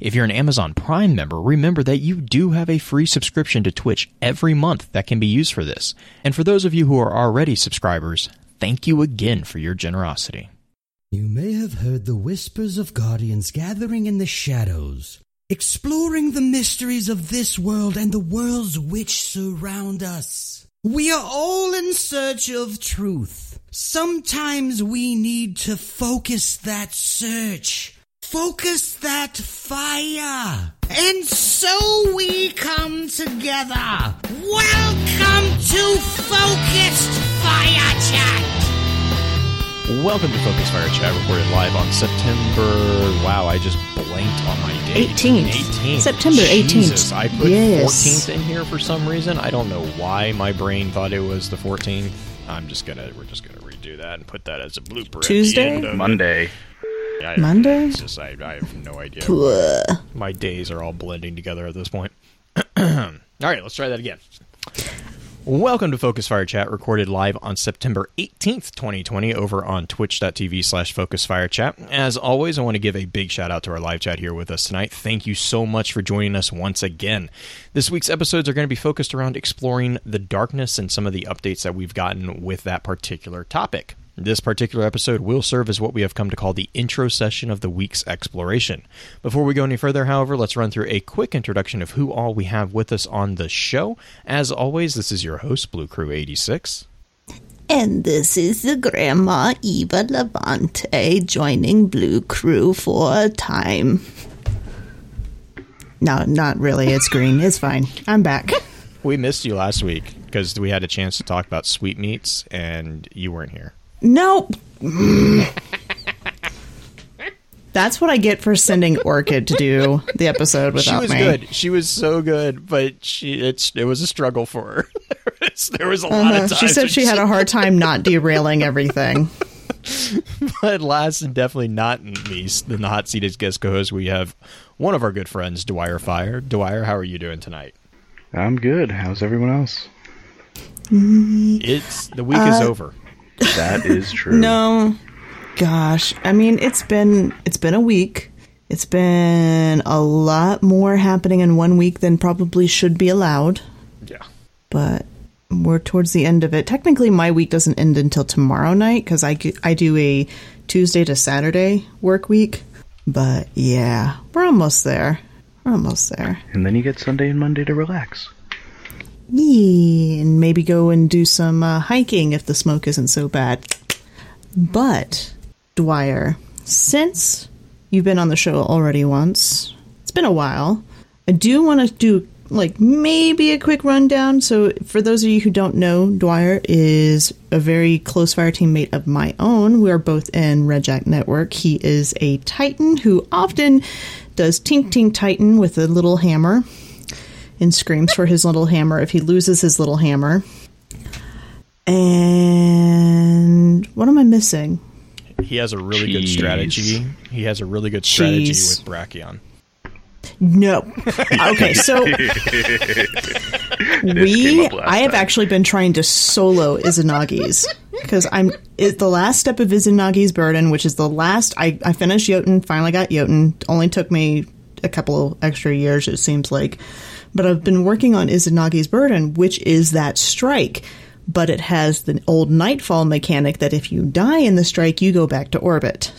If you're an Amazon Prime member, remember that you do have a free subscription to Twitch every month that can be used for this. And for those of you who are already subscribers, thank you again for your generosity. You may have heard the whispers of guardians gathering in the shadows, exploring the mysteries of this world and the worlds which surround us. We are all in search of truth. Sometimes we need to focus that search, focus that fire. And so we come together. Welcome to Focused Fire Chat. Welcome to Focused Fire Chat, recorded live on September... Wow, I just blanked on my date. 18th. September 18th. Jesus, I put 14th in here for some reason. I don't know why my brain thought it was the 14th. We're just gonna redo that and put that as a blooper. Tuesday? Monday. Monday? It's just, I have no idea. My days are all blending together at this point. All right, let's try that again. Welcome to Focus Fire Chat, recorded live on September 18th, 2020, over on twitch.tv/Focus Fire Chat. As always, I want to give a big shout out to our live chat here with us tonight. Thank you so much for joining us once again. This week's episodes are going to be focused around exploring the darkness and some of the updates that we've gotten with that particular topic. This particular episode will serve as what we have come to call the intro session of the week's exploration. Before we go any further, however, let's run through a quick introduction of who all we have with us on the show. As always, this is your host, Blue Crew 86. And this is the Grandma Eva Levante joining Blue Crew for a time. No, not really. It's green. It's fine. I'm back. We missed you last week because we had a chance to talk about sweetmeats and you weren't here. Nope. That's what I get for sending Orchid to do the episode without me. She was good. She was so good, but it was a struggle for her. There was a lot of times. She said she had a hard time not derailing everything. But last and definitely not least, in the hot seat as guest co-host, we have one of our good friends, Dwyer Fire. Dwyer, how are you doing tonight? I'm good. How's everyone else? The week is over. That is true. No. Gosh. I mean, it's been a week. It's been a lot more happening in one week than probably should be allowed. Yeah. But we're towards the end of it. Technically, my week doesn't end until tomorrow night because I do a Tuesday to Saturday work week. But yeah, we're almost there. And then you get Sunday and Monday to relax. Yeah, and maybe go and do some hiking if the smoke isn't so bad. But, Dwyer, since you've been on the show already once, it's been a while, I do want to do, maybe a quick rundown. So, for those of you who don't know, Dwyer is a very close fire teammate of my own. We are both in Red Jack Network. He is a Titan who often does Tink Titan with a little hammer. And screams for his little hammer if he loses his little hammer. And what am I missing? He has a really good strategy. With Brachion. No. Okay, so I have actually been trying to solo Izanagi's because the last step of Izanagi's Burden, which is the last I finished Yoten, finally got Yoten. Only took me a couple extra years, it seems like. But I've been working on Izanagi's Burden, which is that strike. But it has the old Nightfall mechanic that if you die in the strike, you go back to orbit.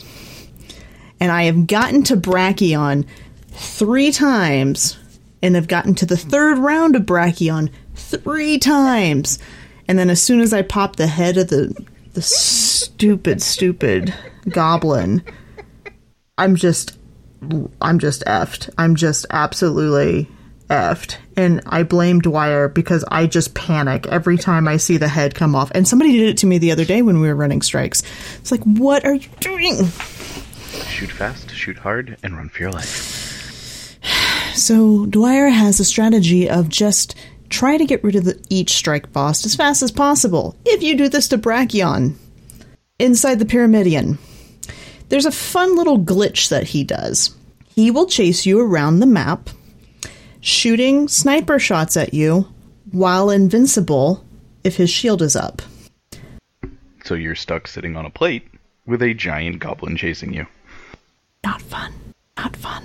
And I have gotten to Brachion 3 times, and have gotten to the third round of Brachion 3 times. And then as soon as I pop the head of the stupid goblin, I'm just effed. I'm just absolutely... effed. And I blame Dwyer because I just panic every time I see the head come off. And somebody did it to me the other day when we were running strikes. It's like, what are you doing? Shoot fast, shoot hard, and run for your life. So Dwyer has a strategy of just Try to get rid of each strike boss as fast as possible. If you do this to Brachion, inside the Pyramidion, there's a fun little glitch that he does. He will chase you around the map, shooting sniper shots at you while invincible if his shield is up. So you're stuck sitting on a plate with a giant goblin chasing you. Not fun. Not fun.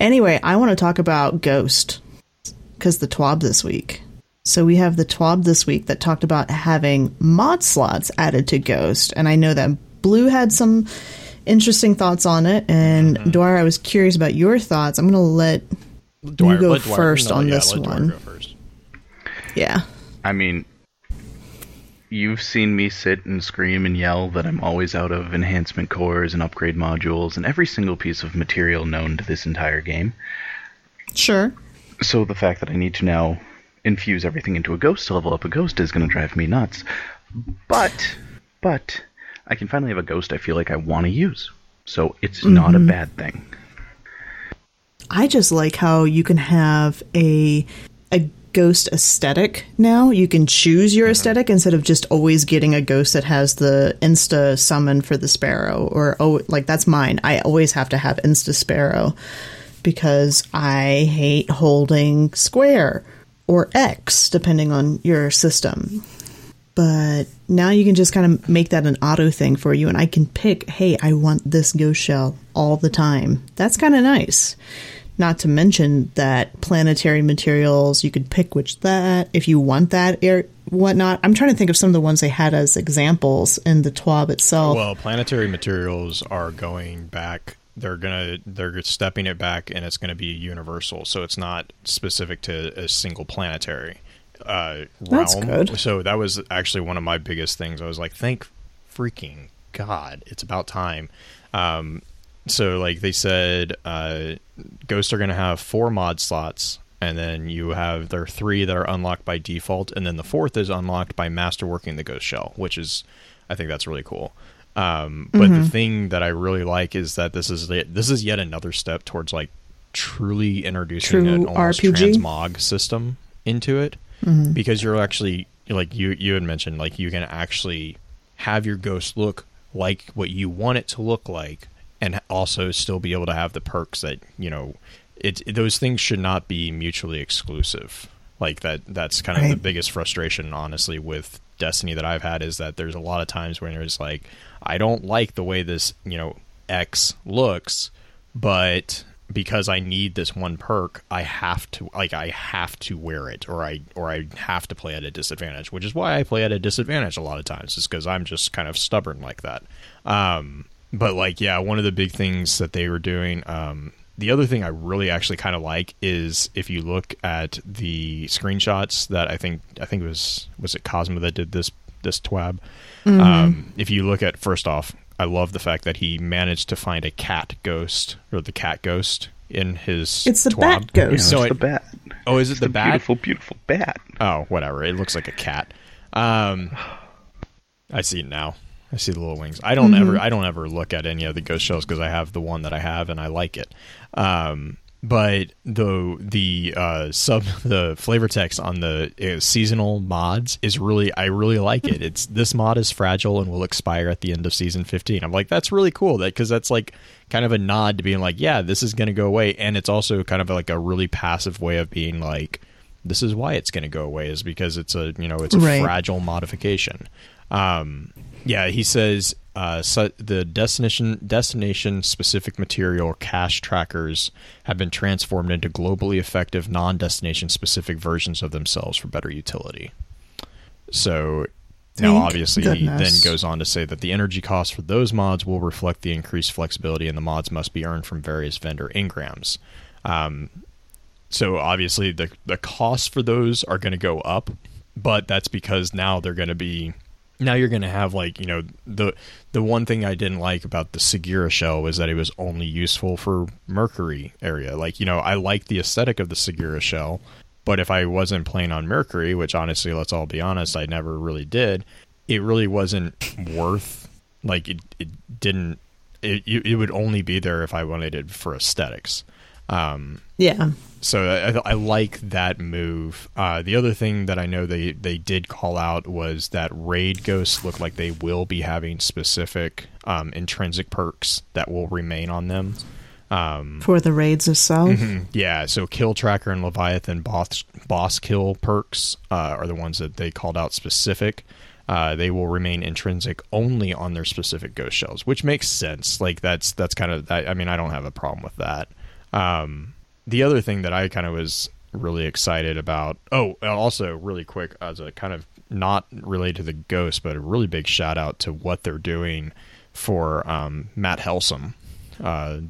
Anyway, I want to talk about Ghost, because the TWAB this week. So we have the TWAB this week that talked about having mod slots added to Ghost, and I know that Blue had some interesting thoughts on it, and Dwyer, I was curious about your thoughts. I'm going to let Dwyer go first on this one. Yeah. I mean, you've seen me sit and scream and yell that I'm always out of enhancement cores and upgrade modules and every single piece of material known to this entire game. Sure. So the fact that I need to now infuse everything into a ghost to level up a ghost is going to drive me nuts. But I can finally have a ghost I feel like I want to use. So it's not a bad thing. I just like how you can have a ghost aesthetic now. You can choose your aesthetic instead of just always getting a ghost that has the insta summon for the sparrow. Or, oh, like that's mine. I always have to have insta sparrow, because I hate holding square or X, depending on your system. But now you can just kind of make that an auto thing for you, and I can pick, hey, I want this ghost shell all the time. That's kind of nice. Not to mention that planetary materials, you could pick which that, if you want that, or whatnot. I'm trying to think of some of the ones they had as examples in the TWAB itself. Well, planetary materials are going back. They're stepping it back, and it's going to be universal. So it's not specific to a single planetary realm. That's good. So that was actually one of my biggest things. I was like, thank freaking God, it's about time. So like they said, ghosts are going to have 4 mod slots, and then you have there are 3 that are unlocked by default, and then the 4th is unlocked by masterworking the ghost shell, which is, I think that's really cool. But the thing that I really like is that this is yet another step towards like truly introducing an almost RPG transmog system into it, because you're actually, like you had mentioned, like you can actually have your ghost look like what you want it to look like, and also still be able to have the perks that, you know, those things should not be mutually exclusive. Like that's kind of the biggest frustration, honestly, with Destiny that I've had, is that there's a lot of times when there's like, I don't like the way this, you know, X looks, but because I need this one perk, I have to wear it, or I have to play at a disadvantage, which is why I play at a disadvantage a lot of times, is because I'm just kind of stubborn like that. But like, yeah, one of the big things that they were doing, the other thing I really actually kind of like is if you look at the screenshots that I think was it Cosmo that did this TWAB? If you look at, first off, I love the fact that he managed to find a cat ghost, or the cat ghost in his. It's the TWAB. Bat ghost. No, it's the bat. Oh, is it the bat? Beautiful, beautiful bat. Oh, whatever. It looks like a cat. I see it now. I see the little wings. I don't ever look at any of the ghost shells because I have the one that I have and I like it. But the flavor text on the seasonal mods is really, I really like it. It's, this mod is fragile and will expire at the end of season 15. I'm like, that's really cool. That, because that's like kind of a nod to being like, yeah, this is going to go away, and it's also kind of like a really passive way of being like, this is why it's going to go away, is because it's a, you know, it's a fragile modification. Yeah, he says so the destination specific material cache trackers have been transformed into globally effective non-destination specific versions of themselves for better utility. So now, obviously, he then goes on to say that the energy costs for those mods will reflect the increased flexibility, and the mods must be earned from various vendor ingrams. So obviously, the costs for those are going to go up, but that's because now they're going to be. Now you're going to have, like, you know, the one thing I didn't like about the Segura shell was that it was only useful for Mercury area. Like, you know, I like the aesthetic of the Segura shell, but if I wasn't playing on Mercury, which honestly, let's all be honest, I never really did, it really wasn't worth, like, it didn't, it would only be there if I wanted it for aesthetics. Yeah. So I like that move. The other thing that I know they did call out was that raid ghosts look like they will be having specific intrinsic perks that will remain on them. For the raids itself? Mm-hmm, yeah, so Kill Tracker and Leviathan boss kill perks are the ones that they called out specific. They will remain intrinsic only on their specific ghost shells, which makes sense. Like, that's kind of... I mean, I don't have a problem with that. The other thing that I kind of was really excited about, also really quick, as a kind of not related to the ghost, but a really big shout out to what they're doing for Mat Hulsom. I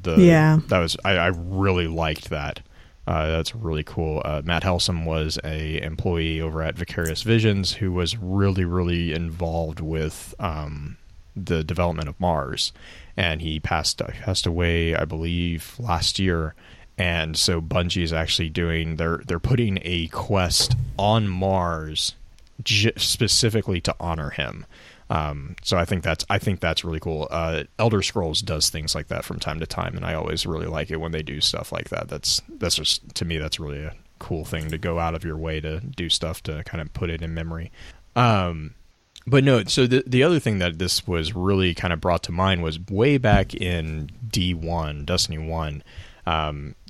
really liked that. That's really cool. Mat Hulsom was a employee over at Vicarious Visions who was really, really involved with the development of Mars, and he passed away, I believe, last year. And so Bungie is actually doing, they're putting a quest on Mars specifically to honor him. So I think that's really cool. Elder Scrolls does things like that from time to time, and I always really like it when they do stuff like that. That's just, to me, that's really a cool thing to go out of your way to do stuff to kind of put it in memory. But no, so the other thing that this was really kind of brought to mind was way back in D1, Destiny 1.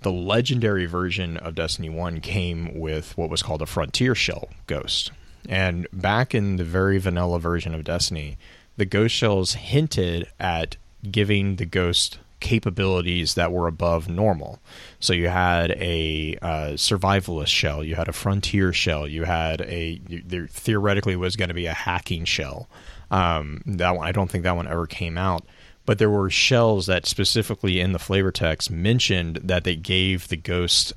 The legendary version of Destiny 1 came with what was called a Frontier Shell ghost. And back in the very vanilla version of Destiny, the ghost shells hinted at giving the ghost capabilities that were above normal. So you had a survivalist shell, you had a Frontier Shell, you had there theoretically was going to be a hacking shell. That one, I don't think that one ever came out. But there were shells that specifically in the flavor text mentioned that they gave the ghost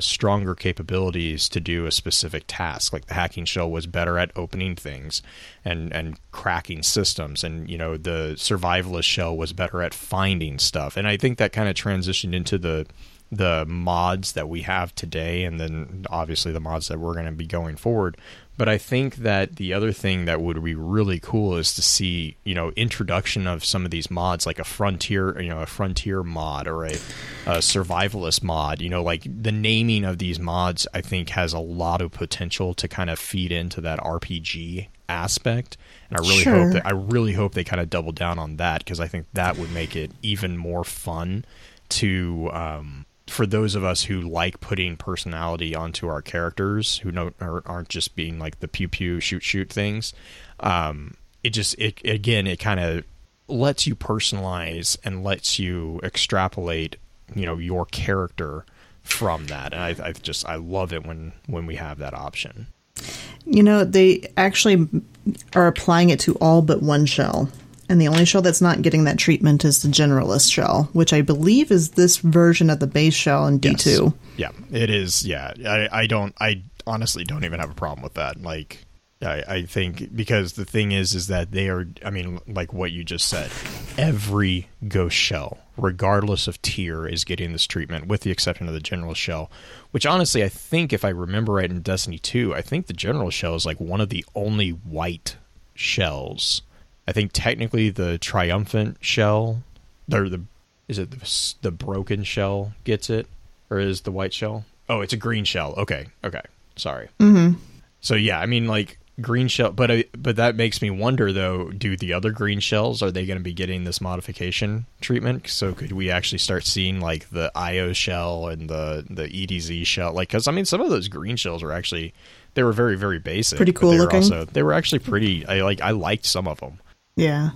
stronger capabilities to do a specific task. Like the hacking shell was better at opening things and cracking systems. And, you know, the survivalist shell was better at finding stuff. And I think that kind of transitioned into the mods that we have today, and then obviously the mods that we're going to be going forward. But I think that the other thing that would be really cool is to see, you know, introduction of some of these mods, like a frontier mod or a survivalist mod. You know, like the naming of these mods, I think, has a lot of potential to kind of feed into that RPG aspect. And I really hope they kind of double down on that, because I think that would make it even more fun to for those of us who like putting personality onto our characters, who aren't just being like the pew pew shoot things. It kind of lets you personalize and lets you extrapolate, you know, your character from that. And I love it when we have that option. You know, they actually are applying it to all but one shell. And the only shell that's not getting that treatment is the generalist shell, which I believe is this version of the base shell in D2. Yes. Yeah, it is. Yeah, I honestly don't even have a problem with that. Like, I think, because the thing is that they are, I mean, like what you just said, every ghost shell, regardless of tier, is getting this treatment, with the exception of the general shell, which honestly, I think, if I remember right, in Destiny 2, I think the general shell is like one of the only white shells. I think technically the triumphant shell, or is it the broken shell gets it, or is the white shell? Oh, it's a green shell. Okay, sorry. Mm-hmm. So yeah, I mean, like green shell, but that makes me wonder though. Do the other green shells, are they going to be getting this modification treatment? So could we actually start seeing like the IO shell and the EDZ shell? Like, because I mean, some of those green shells were actually, they were very, very basic, pretty cool looking. They were actually pretty. I liked some of them. Yeah,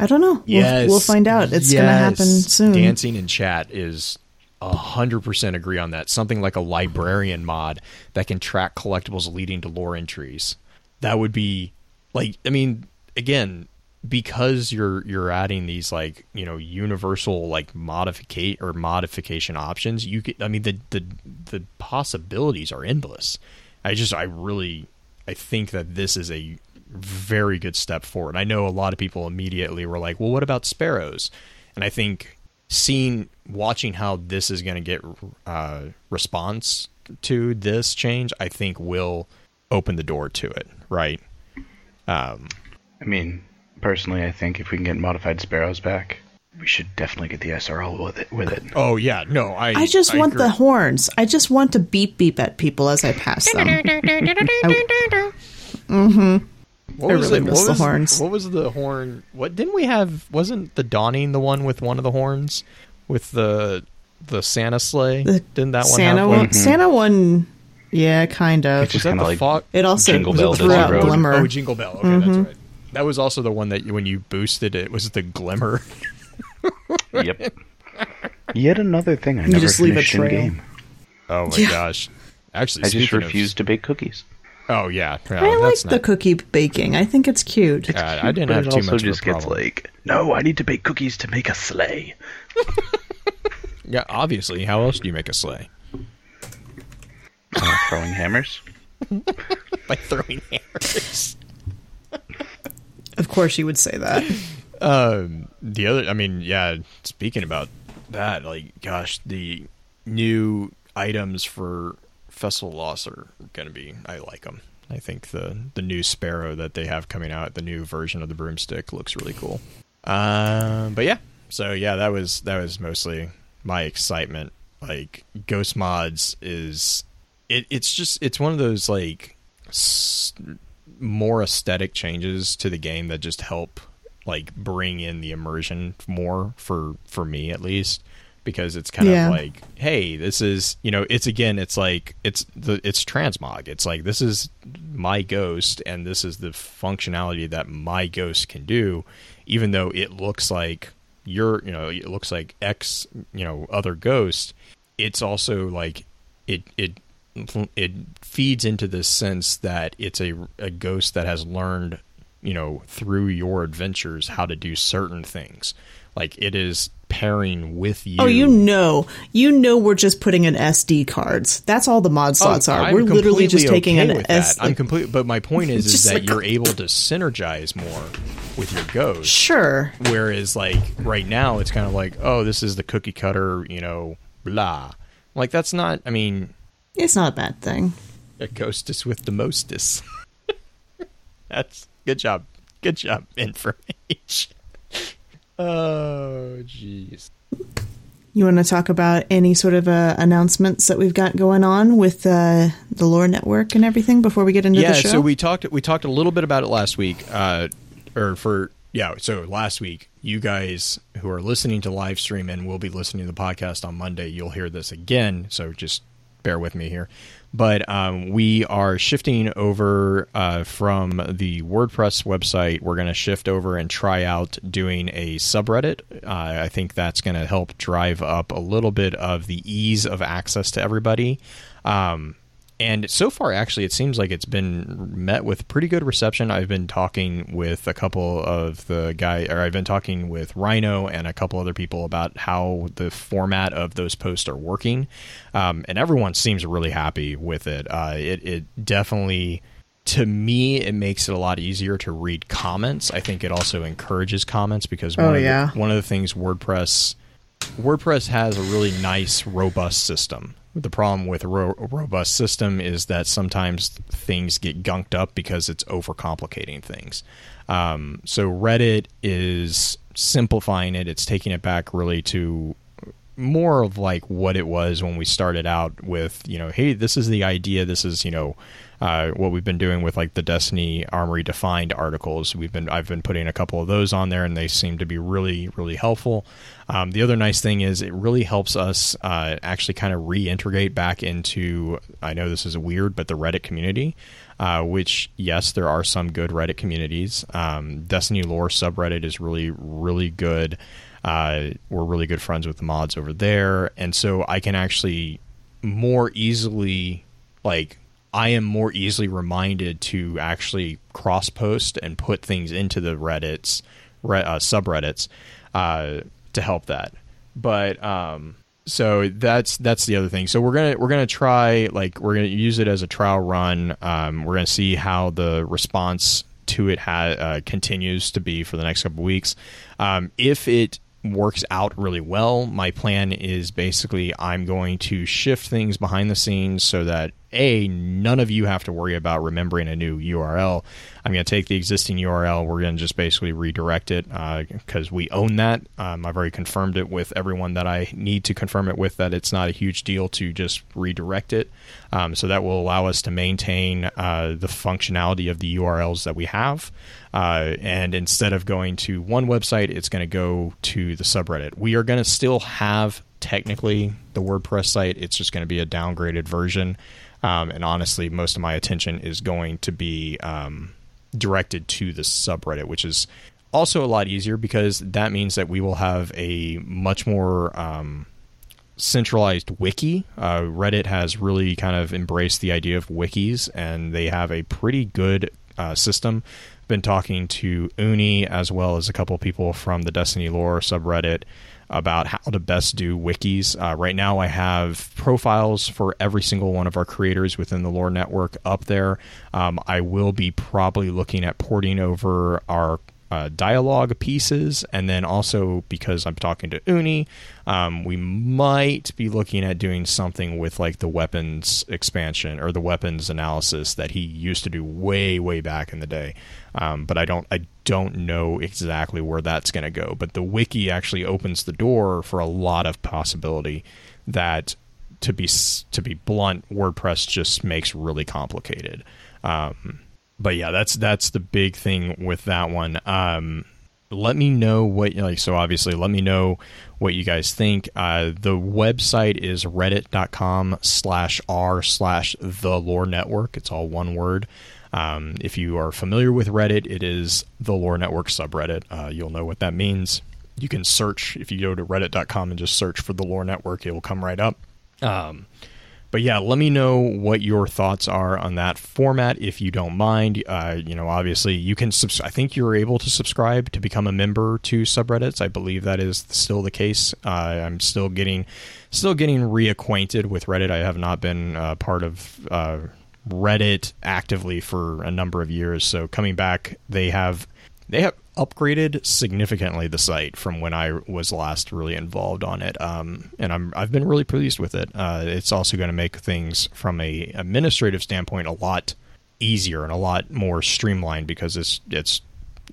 I don't know. Yes. We'll find out. It's going to happen soon. Dancing in chat is 100% agree on that. Something like a librarian mod that can track collectibles leading to lore entries. That would be like, I mean, again, because you're adding these, like, you know, universal like modification options. You could, I mean, the possibilities are endless. I think that this is a very good step forward. I know a lot of people immediately were like, well, what about sparrows? And I think watching how this is going to get response to this change, I think will open the door to it, right? I mean, personally, I think if we can get modified sparrows back, we should definitely get the SRL with it. Oh yeah, no, I just want the horns. I just want to beep beep at people as I pass them. Mm-hmm. I really miss the horns. What was the horn? What didn't we have? Wasn't the Dawning the one with one of the horns with the Santa sleigh? Didn't that one have one? Mm-hmm. Santa one, yeah, kind of. It's just kind of like it also Jingle Bell throughout Glimmer. Oh, Jingle Bell. Okay, mm-hmm. That's right. That was also the one that when you boosted it was the Glimmer. Yep. Yet another thing I never finished in game. Oh my gosh! Actually, I just refused to bake cookies. Oh yeah, I like the cookie baking. I think it's cute. I didn't have too much. It also just gets like, no, I need to bake cookies to make a sleigh. Yeah, obviously. How else do you make a sleigh? Throwing hammers. By throwing hammers. Of course, you would say that. Speaking about that, like, gosh, the new items for Festival Loss are going to be, I like them. I think the new Sparrow that they have coming out, the new version of the broomstick, looks really cool. That was mostly my excitement. Like, Ghost Mods is, it's one of those, like, more aesthetic changes to the game that just help, like, bring in the immersion more for me, at least, because it's kind of like, hey, this is, you know, it's, again, it's like, it's transmog. It's like, this is my ghost and this is the functionality that my ghost can do, even though it looks like it looks like X, you know, other ghost. It's also like, it feeds into this sense that it's a ghost that has learned, you know, through your adventures, how to do certain things. Like, it is pairing with you. Oh, you know, we're just putting in SD cards. That's all the mod slots are. I'm we're literally just taking okay an SD. I'm completely. But my point is that, like, you're able to synergize more with your ghost. Sure. Whereas, like, right now, it's kind of like, oh, this is the cookie cutter, you know, blah. Like, that's not. I mean, it's not a bad thing. A ghostess with the mostess. That's good job information. Oh, jeez. You want to talk about any sort of announcements that we've got going on with the Lore Network and everything before we get into the show? Yeah, so we talked a little bit about it last week. So last week, you guys who are listening to live stream and will be listening to the podcast on Monday, you'll hear this again. So just bear with me here. But we are shifting over from the WordPress website. We're going to shift over and try out doing a subreddit. I think that's going to help drive up a little bit of the ease of access to everybody. And so far, actually, it seems like it's been met with pretty good reception. I've been talking with I've been talking with Rhino and a couple other people about how the format of those posts are working. And everyone seems really happy with it. It definitely, to me, it makes it a lot easier to read comments. I think it also encourages comments because one of the things WordPress has a really nice, robust system. The problem with a robust system is that sometimes things get gunked up because it's overcomplicating things. So Reddit is simplifying it. It's taking it back really to more of like what it was when we started out with, you know, hey, this is the idea. This is, you know, what we've been doing with like the Destiny Armory Defined articles. I've been putting a couple of those on there and they seem to be really, really helpful. The other nice thing is it really helps us actually kind of reintegrate back into, I know this is weird, but the Reddit community, which, yes, there are some good Reddit communities. Destiny Lore subreddit is really, really good. We're really good friends with the mods over there. And so I can actually more easily, like, I am more easily reminded to actually cross post and put things into the Reddits, subreddits, to help that. But, so that's the other thing. So we're going to try, like, we're going to use it as a trial run. We're going to see how the response to it continues to be for the next couple of weeks. If it works out really well, my plan is basically I'm going to shift things behind the scenes so that A, none of you have to worry about remembering a new URL. I'm going to take the existing URL. We're going to just basically redirect it because we own that. I've already confirmed it with everyone that I need to confirm it with, that it's not a huge deal to just redirect it. So that will allow us to maintain the functionality of the URLs that we have. And instead of going to one website, it's going to go to the subreddit. We are going to still have technically the WordPress site. It's just going to be a downgraded version. And honestly, most of my attention is going to be directed to the subreddit, which is also a lot easier because that means that we will have a much more centralized wiki. Reddit has really kind of embraced the idea of wikis, and they have a pretty good system. Been talking to Uni as well as a couple of people from the Destiny Lore subreddit about how to best do wikis. Right now I have profiles for every single one of our creators within the Lore Network up there. I will be probably looking at porting over our dialogue pieces, and then also because I'm talking to Uni, we might be looking at doing something with like the weapons expansion or the weapons analysis that he used to do way back in the day. But I don't know exactly where that's going to go. But the wiki actually opens the door for a lot of possibility that, to be blunt, WordPress just makes really complicated. But yeah, that's the big thing with that one. Let me know what let me know what you guys think. The website is reddit.com/r/the Lore Network. It's all one word. If you are familiar with Reddit, it is the Lore Network subreddit. You'll know what that means. You can search, if you go to reddit.com and just search for the Lore Network, it will come right up. But yeah, let me know what your thoughts are on that format, if you don't mind. Obviously, you can. I think you're able to subscribe to become a member to subreddits. I believe that is still the case. I'm still getting reacquainted with Reddit. I have not been part of Reddit actively for a number of years. So coming back, they have upgraded significantly the site from when I was last really involved on it, and I've been really pleased with it. It's also going to make things from a administrative standpoint a lot easier and a lot more streamlined, because it's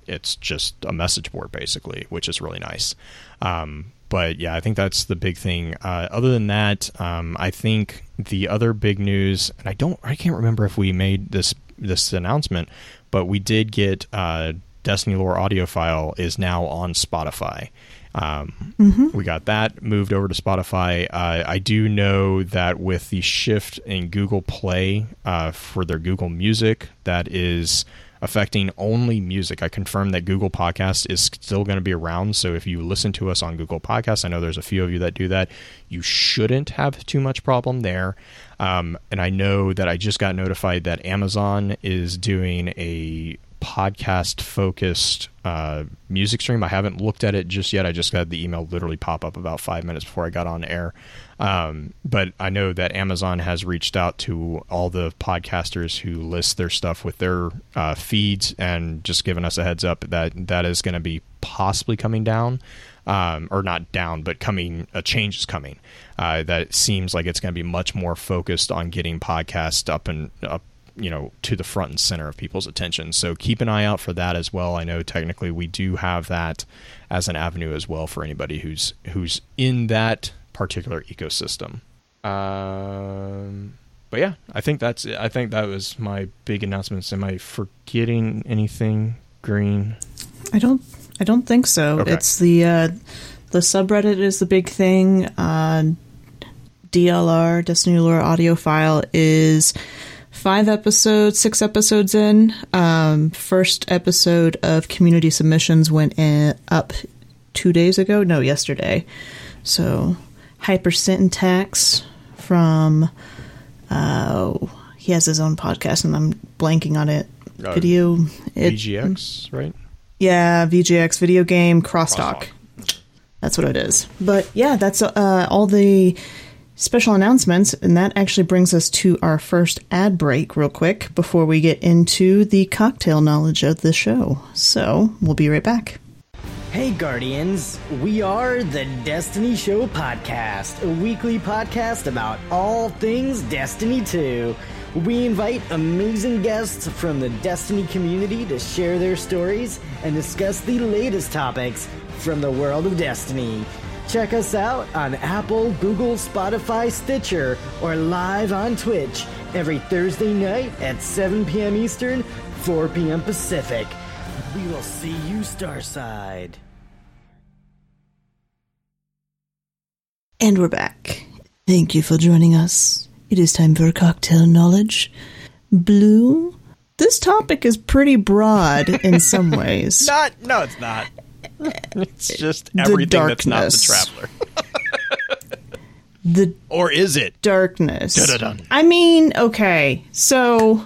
just a message board basically, which is really nice. But yeah, I think that's the big thing. Other than that, I think the other big news, and I can't remember if we made this announcement, but we did get Destiny Lore audio file is now on Spotify. We got that moved over to Spotify. I do know that with the shift in Google Play for their Google Music, that is affecting only music. I confirmed that Google Podcasts is still going to be around. So if you listen to us on Google Podcasts, I know there's a few of you that do that. You shouldn't have too much problem there. And I know that I just got notified that Amazon is doing a podcast focused music stream. I haven't looked at it just yet. I just got the email literally pop up about 5 minutes before I got on air. But I know that Amazon has reached out to all the podcasters who list their stuff with their feeds and just given us a heads up that is going to be possibly coming down, or not down, but a change is coming. That seems like it's going to be much more focused on getting podcasts up to the front and center of people's attention. So keep an eye out for that as well. I know technically we do have that as an avenue as well for anybody who's in that particular ecosystem. But yeah, I think that's it. I think that was my big announcements. Am I forgetting anything, Green? I don't think so. Okay. It's the subreddit is the big thing. DLR, Destiny Lore audio file, is 6 episodes in. First episode of community submissions went up 2 days ago. No, yesterday. So Hypersyntax from he has his own podcast and I'm blanking on it. VGX, right? Yeah, VGX, video game crosstalk. That's what it is. But yeah, that's all the special announcements, and that actually brings us to our first ad break real quick before we get into the cocktail knowledge of the show. So we'll be right back. Hey Guardians, we are the Destiny Show Podcast, a weekly podcast about all things Destiny 2. We invite amazing guests from the Destiny community to share their stories and discuss the latest topics from the world of Destiny. Check us out on Apple, Google, Spotify, Stitcher, or live on Twitch every Thursday night at 7 p.m. Eastern, 4 p.m. Pacific. We will see you, Starside. And we're back. Thank you for joining us. It is time for cocktail knowledge. Blue, this topic is pretty broad in some ways. No, it's not. It's just everything that's not the Traveler. Or is it? Darkness. Dun-dun-dun. I mean, okay, so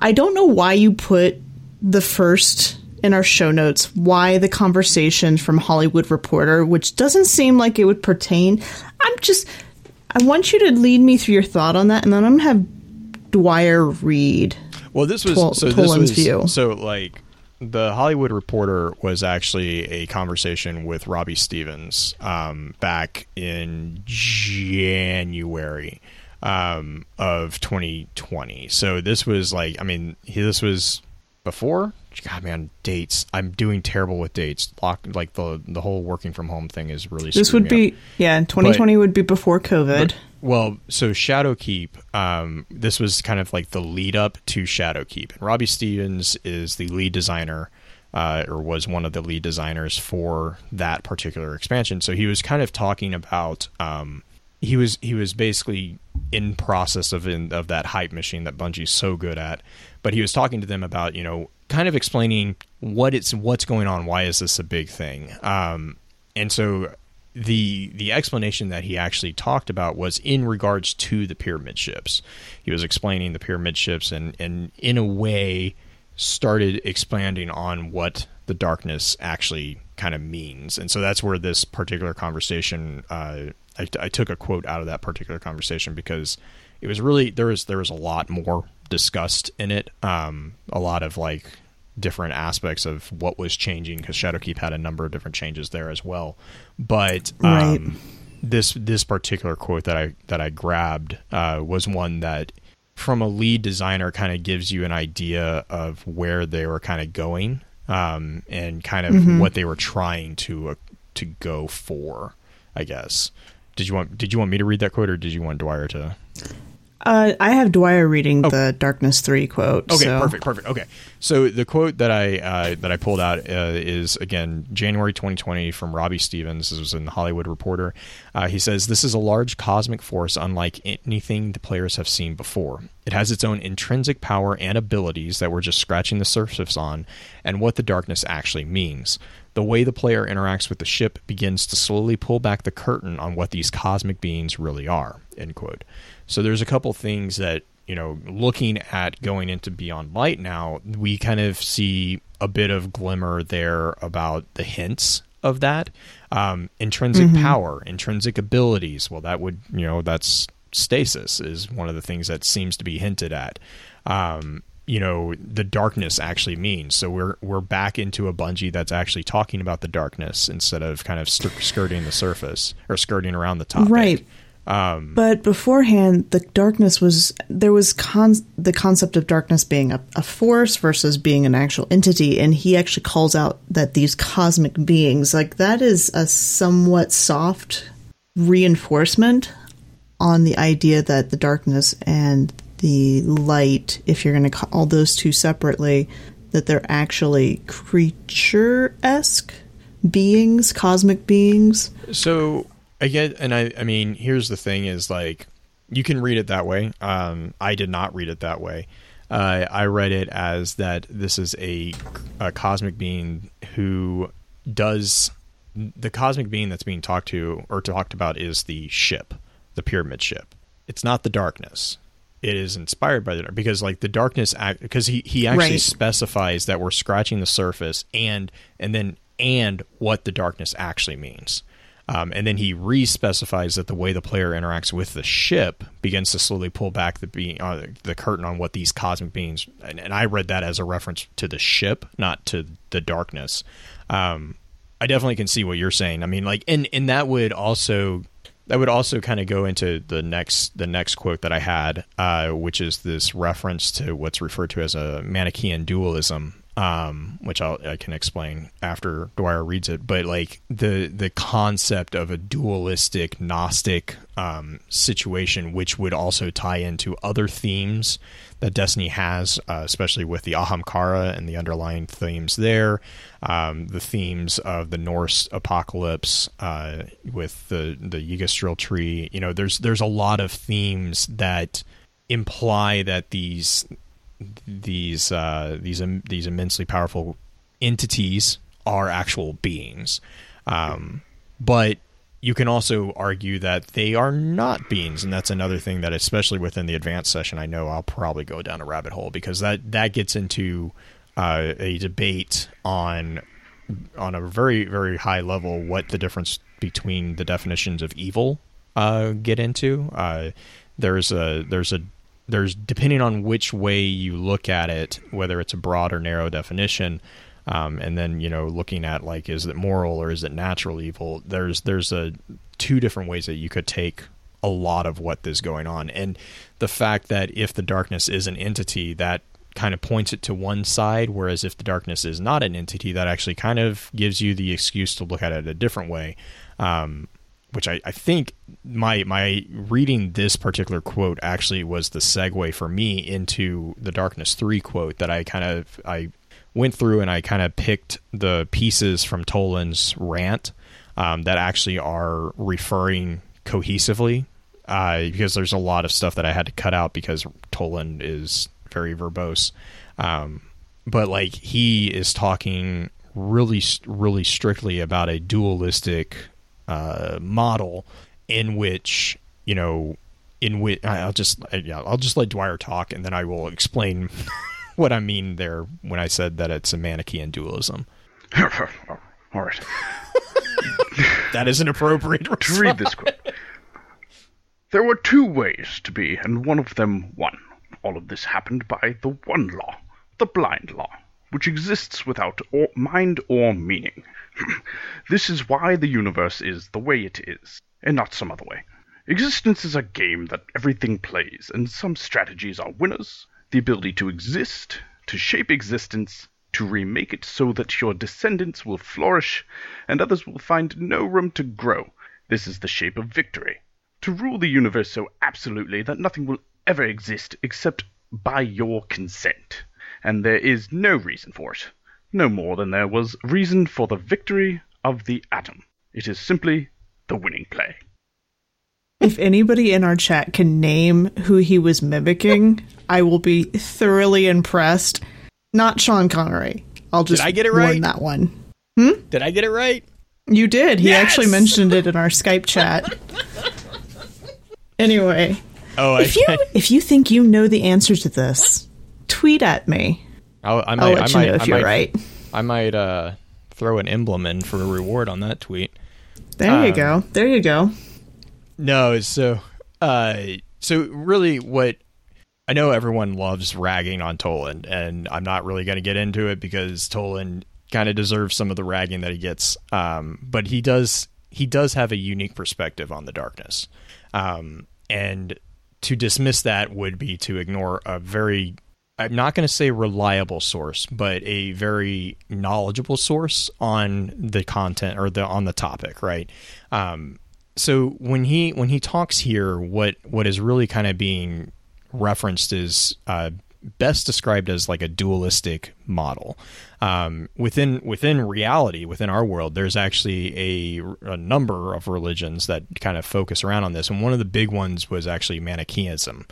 I don't know why you put the first in our show notes, why the conversation from Hollywood Reporter, which doesn't seem like it would pertain. I want you to lead me through your thought on that, and then I'm going to have Dwyer read. Well, the Hollywood Reporter was actually a conversation with Robbie Stevens back in January of 2020. So this was this was before? God, man, dates. I'm doing terrible with dates. Like the whole working from home thing is really screwing me up. 2020 would be before COVID. So Shadow Keep, this was kind of like the lead up to Shadow Keep. And Robbie Stevens is the lead designer, or was one of the lead designers for that particular expansion. So he was kind of talking about he was basically in process of that hype machine that Bungie's so good at. But he was talking to them about, kind of explaining what's going on. Why is this a big thing? And so the explanation that he actually talked about was in regards to the pyramid ships. He was explaining the pyramid ships and in a way started expanding on what the darkness actually kind of means. And so that's where this particular conversation, I took a quote out of that particular conversation because it was really, there was a lot more discussed in it, a lot of like different aspects of what was changing, because Shadowkeep had a number of different changes there as well. But right. This particular quote that I grabbed was one that from a lead designer kind of gives you an idea of where they were kind of going, and kind of what they were trying to go for, I guess. Did you want me to read that quote, or did you want Dwyer to? I have Dwyer reading the Darkness 3 quote. Okay, so. Perfect. Okay, so the quote that I pulled out is, again, January 2020 from Robbie Stevens. This was in the Hollywood Reporter. He says, "This is a large cosmic force unlike anything the players have seen before. It has its own intrinsic power and abilities that we're just scratching the surface on, and what the darkness actually means. The way the player interacts with the ship begins to slowly pull back the curtain on what these cosmic beings really are," end quote. So there's a couple things that, looking at going into Beyond Light now, we kind of see a bit of glimmer there about the hints of that. Intrinsic power, intrinsic abilities. Well, that would, that's stasis is one of the things that seems to be hinted at. The darkness actually means. So we're back into a Bungie that's actually talking about the darkness instead of kind of skirting the surface or skirting around the topic. Right. But beforehand, the darkness was the concept of darkness being a force versus being an actual entity, and he actually calls out that these cosmic beings, like, that is a somewhat soft reinforcement on the idea that the darkness and the light, if you're going to call those two separately, that they're actually creature-esque beings, cosmic beings. So again, and I mean, here's the thing is, like, you can read it that way. I did not read it that way. I read it as that this is a cosmic being who does the cosmic being that's being talked to or talked about is the ship, the pyramid ship. It's not the darkness. It is inspired by the dark, because like the darkness act, because he actually specifies that we're scratching the surface and then what the darkness actually means. And then he re-specifies that the way the player interacts with the ship begins to slowly pull back the curtain on what these cosmic beings. And I read that as a reference to the ship, not to the darkness. I definitely can see what you're saying. I mean, like, and that would also kind of go into the next quote that I had, which is this reference to what's referred to as a Manichaean dualism, which I can explain after Dwyer reads it. But like the concept of a dualistic Gnostic situation, which would also tie into other themes that Destiny has, especially with the Ahamkara and the underlying themes there, the themes of the Norse apocalypse with the Yggdrasil tree. You know, there's a lot of themes that imply that these immensely powerful entities are actual beings, but you can also argue that they are not beings, and that's another thing that, especially within the advanced session, I know I'll probably go down a rabbit hole because that gets into a debate on a very, very high level what the difference between the definitions of evil get into. There's depending on which way you look at it, whether it's a broad or narrow definition, and then, you know, looking at like, is it moral or is it natural evil? There's two different ways that you could take a lot of what is going on, and the fact that if the darkness is an entity, that kind of points it to one side, whereas if the darkness is not an entity, that actually kind of gives you the excuse to look at it a different way. Which I think my reading this particular quote actually was the segue for me into the Darkness 3 quote that I went through, and I kind of picked the pieces from Toland's rant that actually are referring cohesively, because there's a lot of stuff that I had to cut out because Toland is very verbose. But like, he is talking really, really strictly about a dualistic model in which, you know, I'll just let Dwyer talk, and then I will explain what I mean there when I said that it's a Manichaean dualism. All right. That is an appropriate response. To read this quote. There were two ways to be, and one of them won. All of this happened by the one law, the blind law, which exists without mind or meaning. This is why the universe is the way it is, and not some other way. Existence is a game that everything plays, and some strategies are winners. The ability to exist, to shape existence, to remake it so that your descendants will flourish, and others will find no room to grow. This is the shape of victory. To rule the universe so absolutely that nothing will ever exist except by your consent. And there is no reason for it. No more than there was reason for the victory of the atom. It is simply the winning play. If anybody in our chat can name who he was mimicking, I will be thoroughly impressed. Not Sean Connery. I'll just warn that one. Did I get it right? You did. He actually mentioned it in our Skype chat. Anyway, if you think you know the answer to this, tweet at me. I might throw an emblem in for a reward on that tweet. There you go. No, so really, what I know, everyone loves ragging on Toland, and I'm not really going to get into it because Toland kind of deserves some of the ragging that he gets. But he does have a unique perspective on the darkness, and to dismiss that would be to ignore a very, I'm not going to say reliable source, but a very knowledgeable source on the content or on the topic, right? So when he talks here, what is really kind of being referenced is best described as like a dualistic model. Within reality, within our world, there's actually a number of religions that kind of focus around on this, and one of the big ones was actually Manichaeism.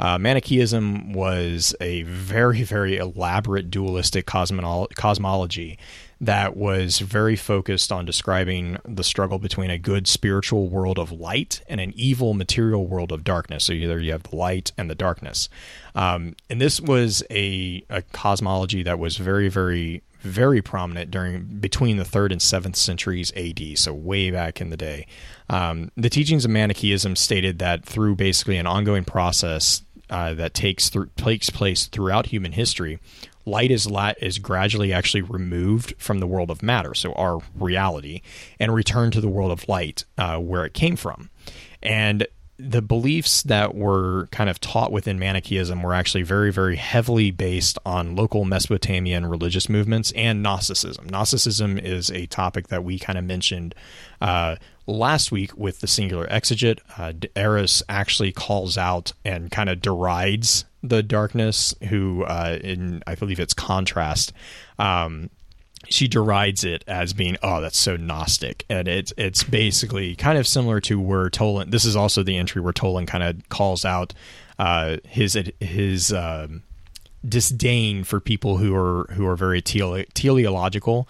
Manichaeism was a very, very elaborate dualistic cosmology that was very focused on describing the struggle between a good spiritual world of light and an evil material world of darkness. So either you have the light and the darkness. And this was a cosmology that was very, very, very prominent between the 3rd and 7th centuries AD, so way back in the day. The teachings of Manichaeism stated that through basically an ongoing process that takes place throughout human history, light is gradually actually removed from the world of matter, so our reality, and returned to the world of light, where it came from. And the beliefs that were kind of taught within Manichaeism were actually very, very heavily based on local Mesopotamian religious movements and Gnosticism. Gnosticism is a topic that we kind of mentioned last week with the Singular Exeget. Eris actually calls out and kind of derides the darkness, who in, I believe it's Contrast, she derides it as being, oh, that's so Gnostic. And it's basically kind of similar to where Toland, this is also the entry where Toland kind of calls out his disdain for people who are very teleological,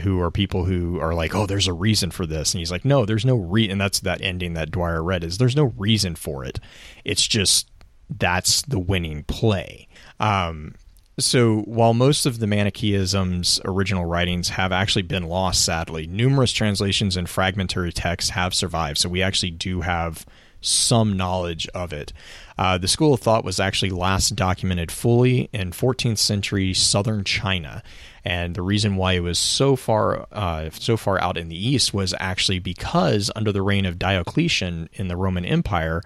who are people who are like, oh, there's a reason for this. And he's like, no, there's no reason. And that's that ending that Dwyer read, is there's no reason for it. It's just, that's the winning play. So while most of the Manichaeism's original writings have actually been lost, sadly, numerous translations and fragmentary texts have survived. So we actually do have some knowledge of it. The school of thought was actually last documented fully in 14th century southern China. And the reason why it was so far out in the east was actually because under the reign of Diocletian in the Roman Empire,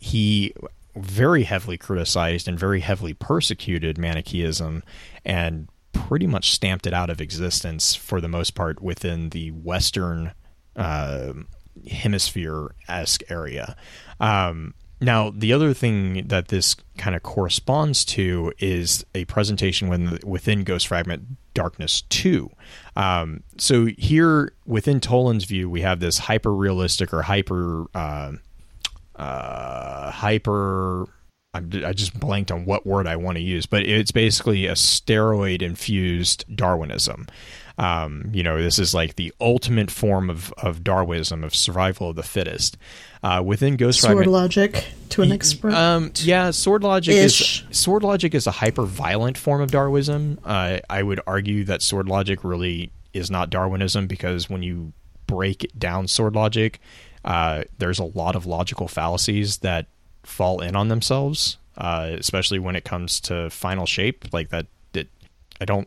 he very heavily criticized and very heavily persecuted Manichaeism and pretty much stamped it out of existence for the most part within the Western hemisphere-esque area. Now, the other thing that this kind of corresponds to is a presentation within Ghost Fragment Darkness 2. So here, within Toland's view, we have this hyper-realistic or I just blanked on what word I want to use, but it's basically a steroid-infused Darwinism. This is like the ultimate form of Darwinism, of survival of the fittest. Within Ghost Fragment, sword logic to an extent. Sword logic is a hyper-violent form of Darwinism. I would argue that sword logic really is not Darwinism, because when you break down sword logic, there's a lot of logical fallacies that fall in on themselves, especially when it comes to final shape. Like that, I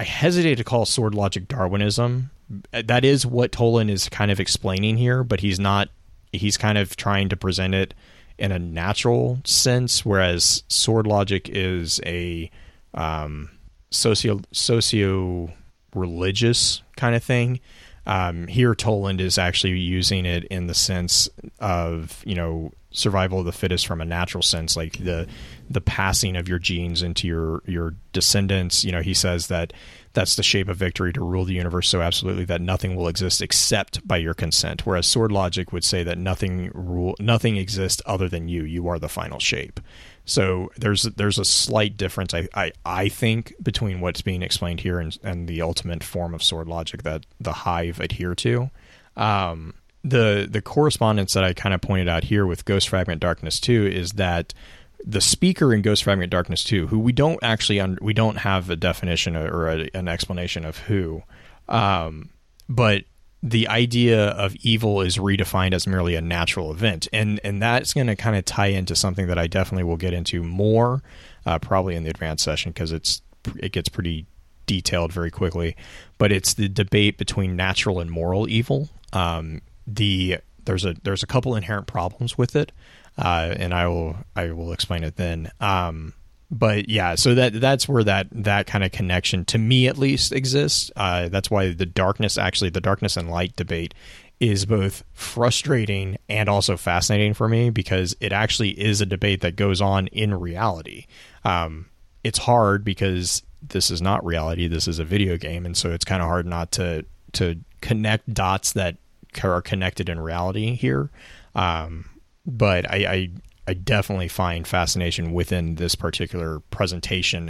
hesitate to call sword logic Darwinism. That is what Toland is kind of explaining here, but he's not. He's kind of trying to present it in a natural sense, whereas sword logic is a socio-religious kind of thing. Here, Toland is actually using it in the sense of, survival of the fittest from a natural sense, like the passing of your genes into your descendants. He says that that's the shape of victory, to rule the universe so absolutely that nothing will exist except by your consent. Whereas sword logic would say that nothing exists other than you. You are the final shape. So there's a slight difference, I think, between what's being explained here and the ultimate form of sword logic that the Hive adhere to. The correspondence that I kind of pointed out here with Ghost Fragment Darkness 2 is that the speaker in Ghost Fragment Darkness 2, who we don't have a definition or an explanation of who, but the idea of evil is redefined as merely a natural event. And that's going to kind of tie into something that I definitely will get into more, probably in the advanced session, because it gets pretty detailed very quickly. But it's the debate between natural and moral evil. There's a couple inherent problems with it, and I will explain it then. But yeah, so that's where that kind of connection, to me at least, exists. That's why the darkness and light debate is both frustrating and also fascinating for me, because it actually is a debate that goes on in reality. It's hard because this is not reality. This is a video game. And so it's kind of hard not to connect dots that are connected in reality here. But I definitely find fascination within this particular presentation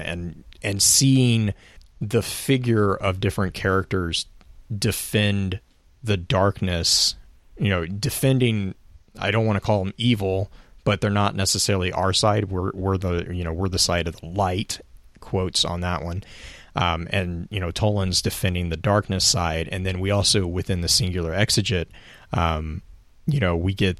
and seeing the figure of different characters defend the darkness, defending, I don't want to call them evil, but they're not necessarily our side. We're the side of the light, quotes on that one. Toland's defending the darkness side. And then we also, within the Singular Exeget, we get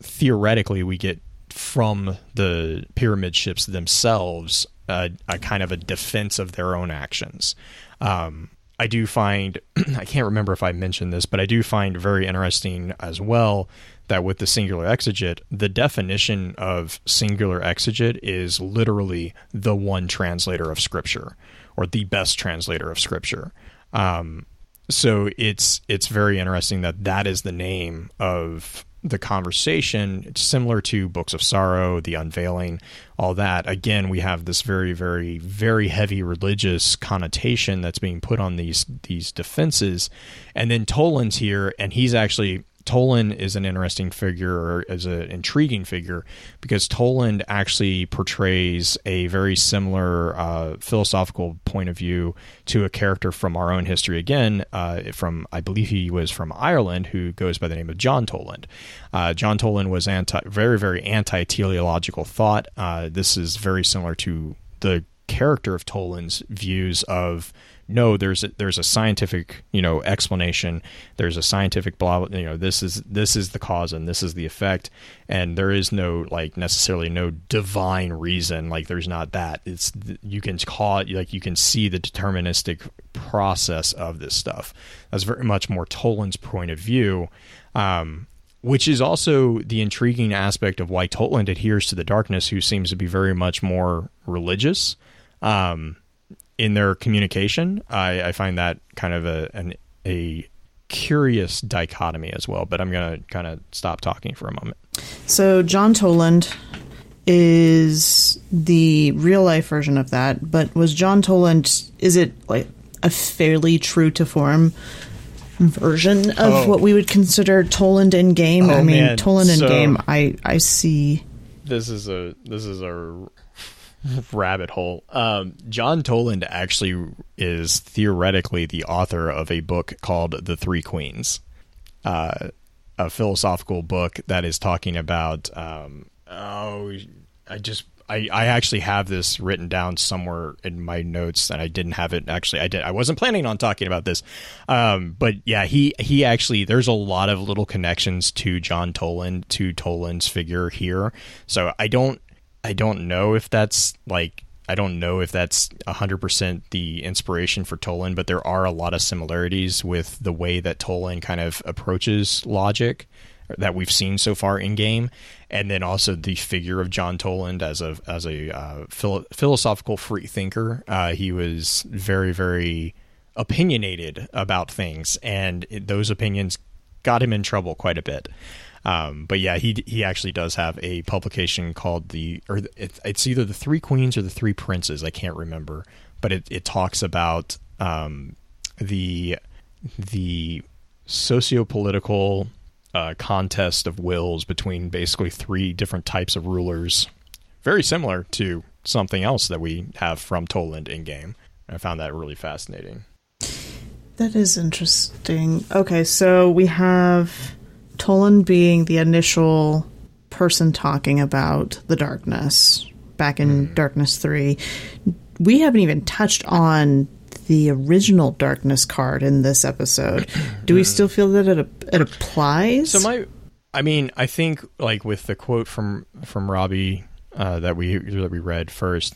theoretically, we get from the pyramid ships themselves a kind of a defense of their own actions. I do find, I can't remember if I mentioned this, but I do find very interesting as well that with the Singular Exeget, the definition of Singular Exeget is literally the one translator of Scripture, or the best translator of Scripture. So it's very interesting that that is the name of the conversation. It's similar to Books of Sorrow, The Unveiling, all that. Again, we have this very, very, very heavy religious connotation that's being put on these defenses. And then Toland's here, and he's actually... Toland is an interesting figure, or is an intriguing figure, because Toland actually portrays a very similar philosophical point of view to a character from our own history. Again, from, I believe he was from Ireland, who goes by the name of John Toland. John Toland was very, very anti-teleological thought. This is very similar to the character of Toland's views of, no, there's a scientific, explanation. There's a scientific blah, this is the cause and this is the effect. And there is no, necessarily no divine reason. There's not that. It's, you can call it, you can see the deterministic process of this stuff. That's very much more Toland's point of view. Which is also the intriguing aspect of why Toland adheres to the Darkness, who seems to be very much more religious, in their communication. I find that kind of a curious dichotomy as well, but I'm going to kind of stop talking for a moment. So John Toland is the real life version of that, but was John Toland, is it a fairly true to form version of what we would consider Toland in game? Oh, I mean, man. Toland in game, I see. This is a rabbit hole. John Toland actually is theoretically the author of a book called The Three Queens, a philosophical book that is talking about I actually have this written down somewhere in my notes, and I didn't have it. Actually, I wasn't planning on talking about this. But yeah, he actually, there's a lot of little connections to John Toland, to Toland's figure here. So I don't know if that's 100% the inspiration for Toland, but there are a lot of similarities with the way that Toland kind of approaches logic that we've seen so far in game, and then also the figure of John Toland as a philosophical free thinker. He was very, very opinionated about things, and those opinions got him in trouble quite a bit. But yeah, he actually does have a publication called it's either The Three Queens or The Three Princes. I can't remember, but it talks about the socio-political contest of wills between basically three different types of rulers. Very similar to something else that we have from Toland in game. I found that really fascinating. That is interesting. Okay, so we have Toland being the initial person talking about the Darkness back in Darkness 3. We haven't even touched on the original Darkness card in this episode. Do we still feel that it applies? So I think with the quote from Robbie that we read first,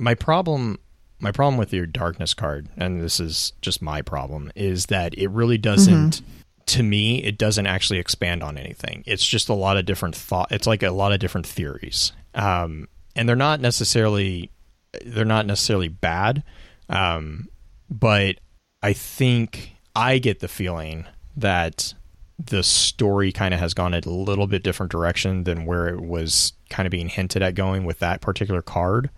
my problem with your Darkness card, and this is just my problem, is that it really doesn't. Mm-hmm. To me, it doesn't actually expand on anything. It's just a lot of different thought. It's a lot of different theories, and they're not necessarily bad. But I think I get the feeling that the story kind of has gone a little bit different direction than where it was kind of being hinted at going with that particular card.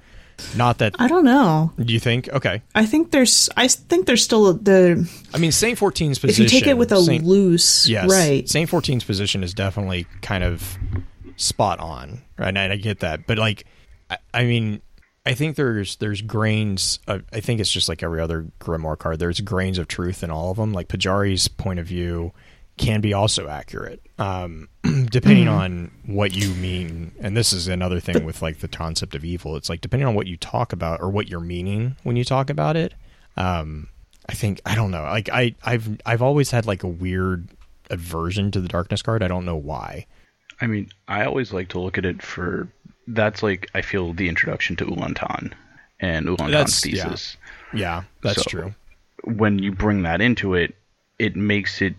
Not that I don't know. Do you think? Okay, I think there's still the. I mean, Saint 14's position. If you take it with a loose, yes, right? Saint 14's position is definitely kind of spot on, right? And I get that, but I think there's grains. I think it's just like every other Grimoire card. There's grains of truth in all of them. Like Pajari's point of view can be also accurate, depending on what you mean. And this is another thing with the concept of evil. It's depending on what you talk about or what you're meaning when you talk about it. I think, I don't know. I've always had a weird aversion to the Darkness card. I don't know why. I mean, I always like to look at it for, that's like, I feel the introduction to Ulantan and Ulantan's thesis. Yeah, that's true. When you bring that into it, it makes it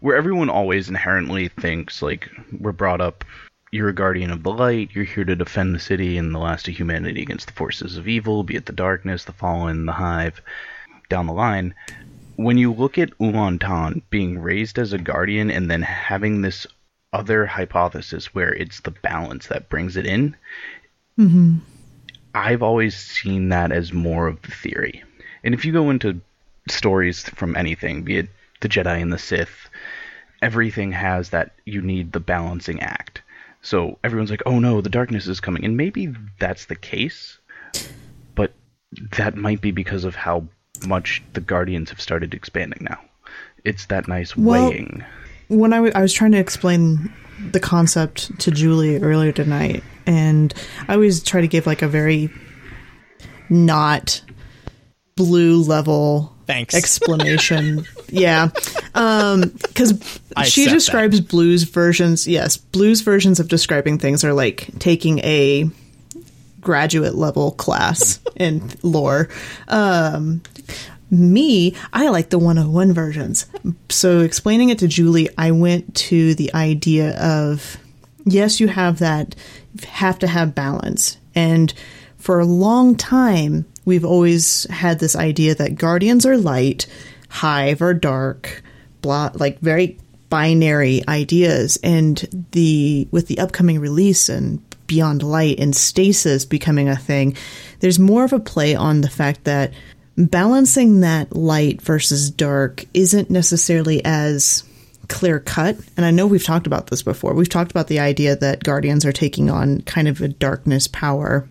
where everyone always inherently thinks, like, we're brought up, you're a guardian of the light, you're here to defend the city and the last of humanity against the forces of evil, be it the darkness, the fallen, the hive, down the line. When you look at Ulantan being raised as a guardian and then having this other hypothesis where it's the balance that brings it in, mm-hmm. I've always seen that as more of the theory. And if you go into stories from anything, be it the Jedi and the Sith, everything has that you need the balancing act. So everyone's like, oh no, the darkness is coming. And maybe that's the case, but that might be because of how much the Guardians have started expanding now. It's that nice weighing. When I was trying to explain the concept to Julie earlier tonight, and I always try to give like a very not blue level explanation. Yeah. Because she describes that. Blue's versions of describing things are like taking a graduate level class in lore. Me, I like the 101 versions. So explaining it to Julie, I went to the idea of, yes, you have that, have to have balance. And for a long time, we've always had this idea that guardians are light, hive are dark, blah, like very binary ideas. And with the upcoming release and Beyond Light and stasis becoming a thing, there's more of a play on the fact that balancing that light versus dark isn't necessarily as clear cut. And I know we've talked about this before. We've talked about the idea that guardians are taking on kind of a darkness power.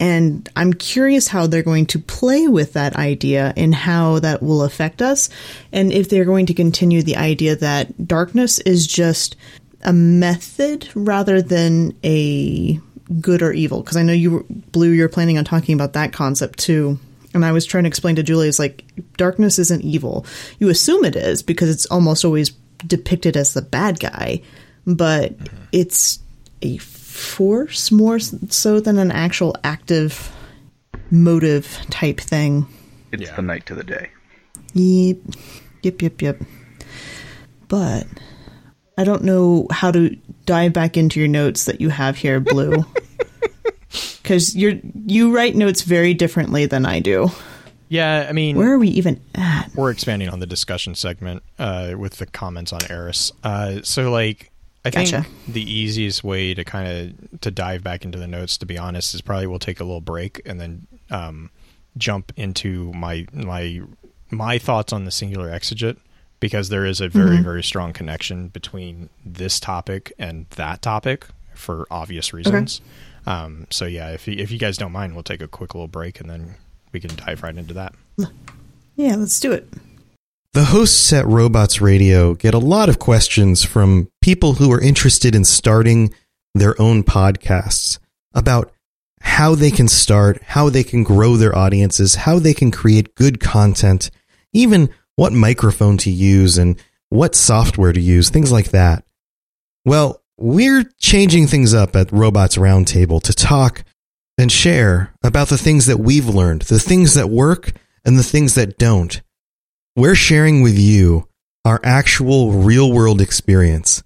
And I'm curious how they're going to play with that idea and how that will affect us. And if they're going to continue the idea that darkness is just a method rather than a good or evil. Because I know you, Blue, you're planning on talking about that concept too. And I was trying to explain to Julie, it's like, darkness isn't evil. You assume it is because it's almost always depicted as the bad guy. But it's a force more so than an actual active motive type thing. It's the night to the day. Yep. But I don't know how to dive back into your notes that you have here, Blue. Because you write notes very differently than I do. Yeah, I mean, where are we even at? We're expanding on the discussion segment with the comments on Eris. I think the easiest way to kind of to dive back into the notes, to be honest, is probably we'll take a little break and then jump into my thoughts on the Singular Exeget, because there is a very mm-hmm. very strong connection between this topic and that topic for obvious reasons. Okay. So yeah, if you guys don't mind, we'll take a quick little break and then we can dive right into that. Yeah, let's do it. The hosts at Robots Radio get a lot of questions from people who are interested in starting their own podcasts about how they can start, how they can grow their audiences, how they can create good content, even what microphone to use and what software to use, things like that. Well, we're changing things up at Robots Roundtable to talk and share about the things that we've learned, the things that work and the things that don't. We're sharing with you our actual real-world experience.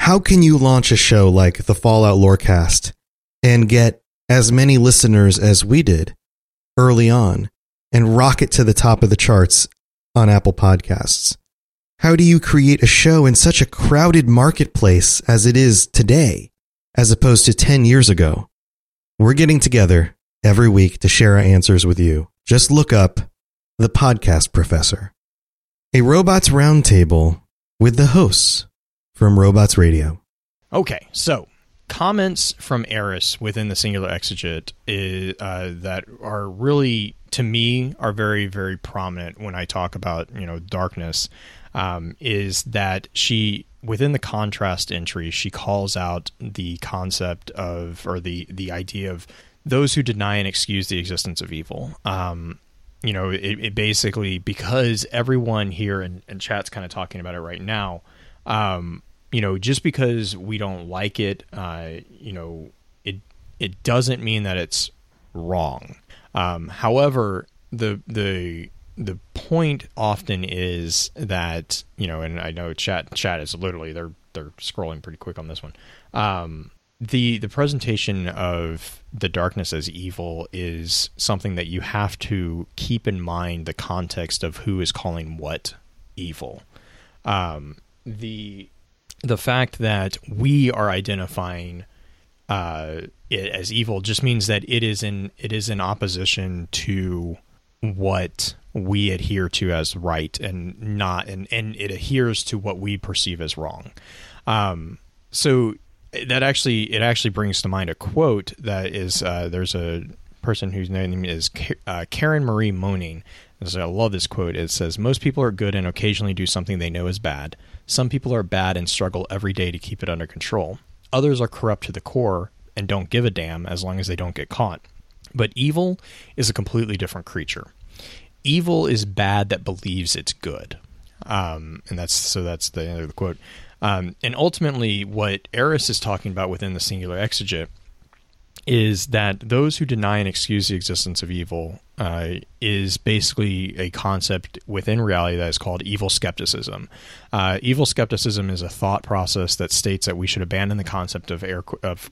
How can you launch a show like the Fallout Lorecast and get as many listeners as we did early on and rocket to the top of the charts on Apple Podcasts? How do you create a show in such a crowded marketplace as it is today, as opposed to 10 years ago? We're getting together every week to share our answers with you. Just look up The Podcast Professor, a Robots Roundtable with the hosts from Robots Radio. Okay, so comments from Eris within the Singular Exeget is, that are really, to me, are very, very prominent when I talk about, darkness. Is that she, within the contrast entry, she calls out the concept of, or the idea of, those who deny and excuse the existence of evil. It basically, because everyone here in chat's kind of talking about it right now, you know, just because we don't like it, you know, it doesn't mean that it's wrong. However, the point often is that, you know, and I know chat is literally they're scrolling pretty quick on this one. The presentation of the darkness as evil is something that you have to keep in mind the context of who is calling what evil. The fact that we are identifying it as evil just means that it is in opposition to what we adhere to as right, and not and it adheres to what we perceive as wrong. So that actually brings to mind a quote that is there's a person whose name is Karen Marie Moaning. So I love this quote. It says, "Most people are good and occasionally do something they know is bad. Some people are bad and struggle every day to keep it under control. Others are corrupt to the core and don't give a damn as long as they don't get caught. But evil is a completely different creature. Evil is bad that believes it's good." And that's the end of the quote. And ultimately, what Eris is talking about within the Singular Exeget is that those who deny and excuse the existence of evil is basically a concept within reality that is called evil skepticism. Evil skepticism is a thought process that states that we should abandon the concept of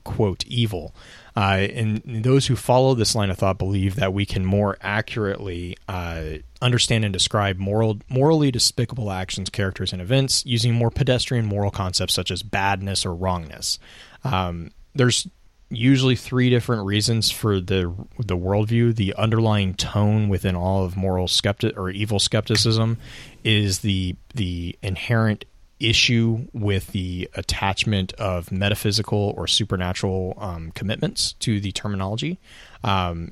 quote, evil. And those who follow this line of thought believe that we can more accurately understand and describe morally despicable actions, characters, and events using more pedestrian moral concepts such as badness or wrongness. There's usually three different reasons for the worldview. The underlying tone within all of moral evil skepticism is the inherent issue with the attachment of metaphysical or supernatural commitments to the terminology.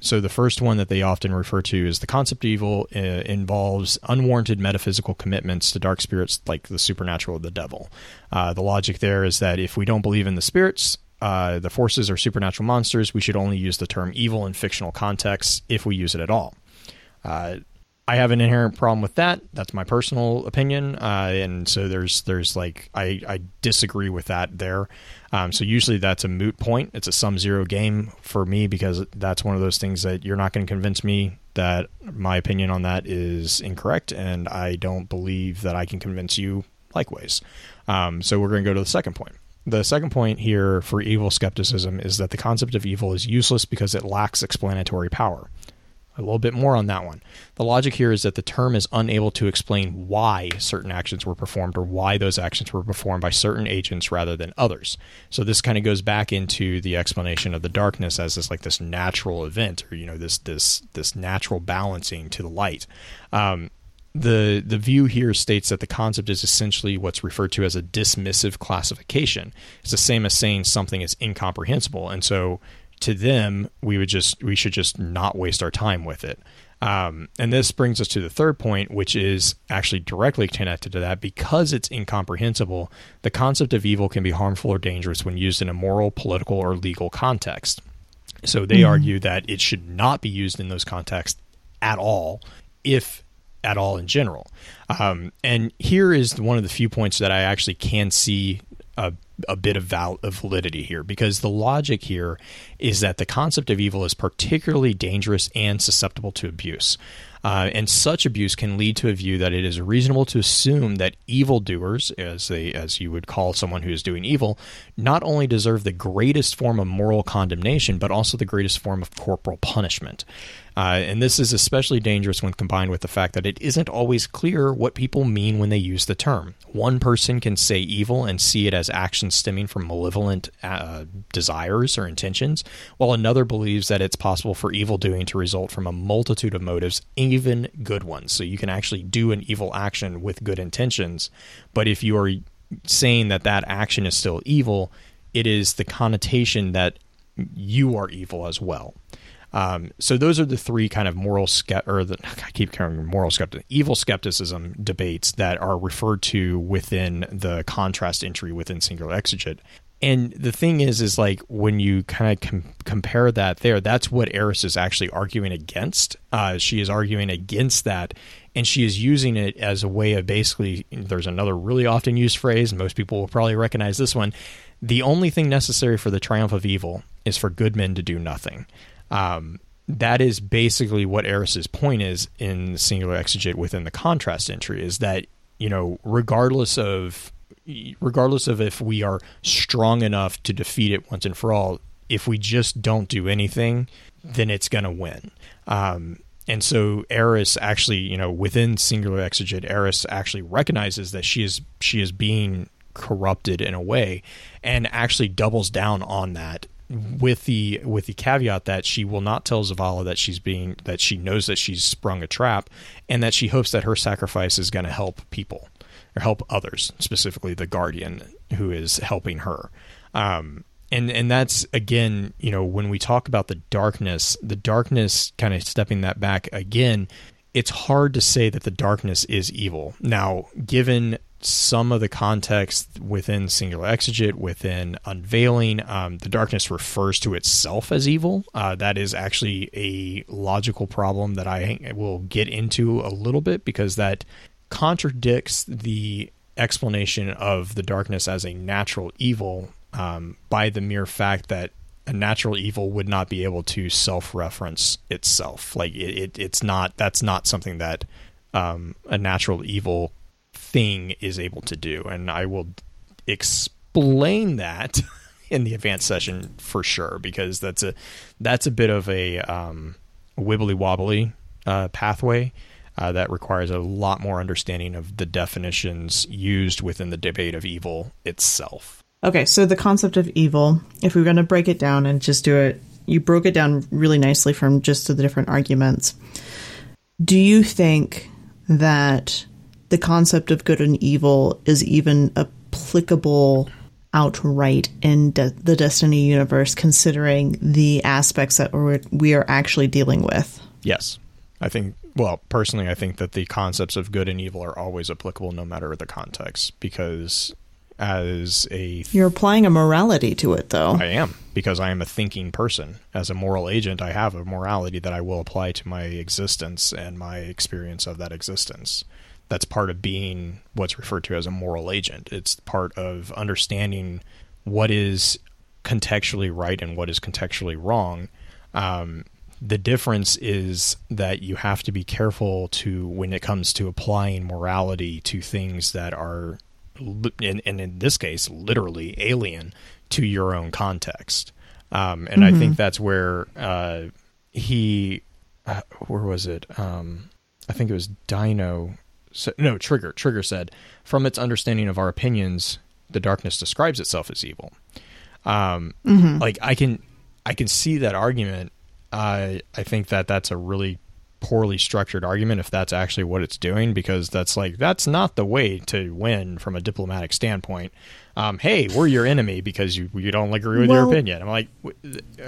So the first one that they often refer to is the concept of evil involves unwarranted metaphysical commitments to dark spirits like the supernatural or the devil. The logic there is that if we don't believe in the spirits, the forces are supernatural monsters, we should only use the term evil in fictional contexts if we use it at all. I have an inherent problem with that. That's my personal opinion. And so there's like, I disagree with that there. So usually that's a moot point. It's a sum zero game for me, because that's one of those things that you're not going to convince me that my opinion on that is incorrect. And I don't believe that I can convince you likewise. So we're going to go to the second point. The second point here for evil skepticism is that the concept of evil is useless because it lacks explanatory power. A little bit more on that one. The logic here is that the term is unable to explain why certain actions were performed, or why those actions were performed by certain agents rather than others. So this kind of goes back into the explanation of the darkness as this natural event, or, you know, this natural balancing to the light. The view here states that the concept is essentially what's referred to as a dismissive classification. It's the same as saying something is incomprehensible, and so to them we should just not waste our time with it. And this brings us to the third point, which is actually directly connected to that. Because it's incomprehensible, the concept of evil can be harmful or dangerous when used in a moral, political, or legal context. So they argue that it should not be used in those contexts at all, if at all in general. And here is one of the few points that I actually can see a bit of validity here, because the logic here is that the concept of evil is particularly dangerous and susceptible to abuse. And such abuse can lead to a view that it is reasonable to assume that evildoers, as you would call someone who is doing evil, not only deserve the greatest form of moral condemnation, but also the greatest form of corporal punishment. And this is especially dangerous when combined with the fact that it isn't always clear what people mean when they use the term. One person can say evil and see it as actions stemming from malevolent desires or intentions, while another believes that it's possible for evil doing to result from a multitude of motives, even good ones. So you can actually do an evil action with good intentions, but if you are saying that action is still evil, it is the connotation that you are evil as well. So those are the three kind of evil skepticism debates that are referred to within the contrast entry within Singular Exeget. And the thing is like when you kind of compare that there, that's what Eris is actually arguing against. She is arguing against that, and she is using it as a way of basically, there's another really often used phrase, and most people will probably recognize this one. The only thing necessary for the triumph of evil is for good men to do nothing. That is basically what Eris's point is in the Singular Exeget within the contrast entry, is that, you know, regardless of if we are strong enough to defeat it once and for all, if we just don't do anything, then it's going to win. And so Eris actually, you know, within Singular Exeget, Eris actually recognizes that she is being corrupted in a way, and actually doubles down on that with the caveat that she will not tell Zavala that she knows that she's sprung a trap, and that she hopes that her sacrifice is going to help people or help others, specifically the Guardian who is helping her. And that's, again, you know, when we talk about the darkness kind of stepping that back again, it's hard to say that the darkness is evil. Now, given some of the context within Singular Exeget, within Unveiling, the darkness refers to itself as evil. That is actually a logical problem that I will get into a little bit, because that contradicts the explanation of the darkness as a natural evil, by the mere fact that a natural evil would not be able to self-reference itself. Like it's not something that a natural evil thing is able to do, and I will explain that in the advanced session for sure, because that's a bit of a wibbly wobbly pathway that requires a lot more understanding of the definitions used within the debate of evil itself. Okay, so the concept of evil, if we were going to break it down and just do it, you broke it down really nicely from just to the different arguments. Do you think that the concept of good and evil is even applicable outright in the Destiny universe, considering the aspects that we are actually dealing with? Yes. I think, well, personally, I think that the concepts of good and evil are always applicable no matter the context, because as you're applying a morality to it, though. I am, because I am a thinking person. As a moral agent, I have a morality that I will apply to my existence and my experience of that existence. That's part of being what's referred to as a moral agent. It's part of understanding what is contextually right and what is contextually wrong. The difference is that you have to be careful to when it comes to applying morality to things that are, and in this case, literally alien to your own context. And I think that's where where was it? I think it was Dino. So, no, Trigger said, from its understanding of our opinions, the darkness describes itself as evil. Like I can see that argument. I think that that's a really poorly structured argument if that's actually what it's doing, because that's not the way to win from a diplomatic standpoint. Hey, we're your enemy because you don't agree with your opinion. I'm like,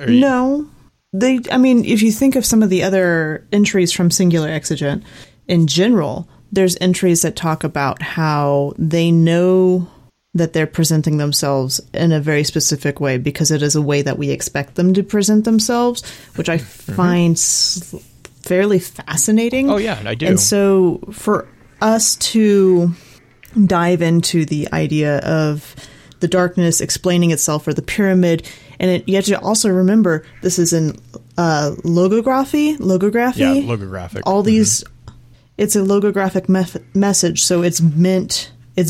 no, if you think of some of the other entries from Singular Exeget in general, there's entries that talk about how they know that they're presenting themselves in a very specific way because it is a way that we expect them to present themselves, which I find fairly fascinating. Oh, yeah, I do. And so for us to dive into the idea of the darkness explaining itself, or the pyramid, and you have to also remember this is in logography. Yeah, logographic. All these... It's a logographic message, so it's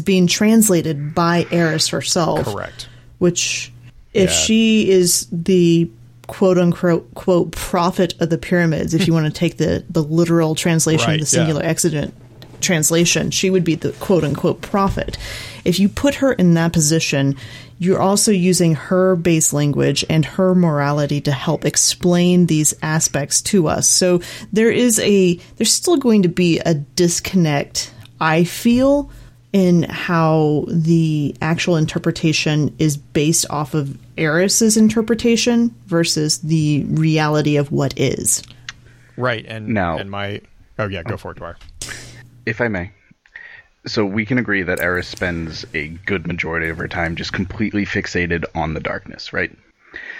being translated by Eris herself. Correct. Which, if she is the quote-unquote prophet of the pyramids, if you want to take the literal translation, right, the Singular Exeget translation, she would be the quote-unquote prophet. If you put her in that position, you're also using her base language and her morality to help explain these aspects to us. So there's still going to be a disconnect, I feel, in how the actual interpretation is based off of Eris's interpretation versus the reality of what is. Right. And now, go for it, Dwyer. If I may. So we can agree that Eris spends a good majority of her time just completely fixated on the darkness, right?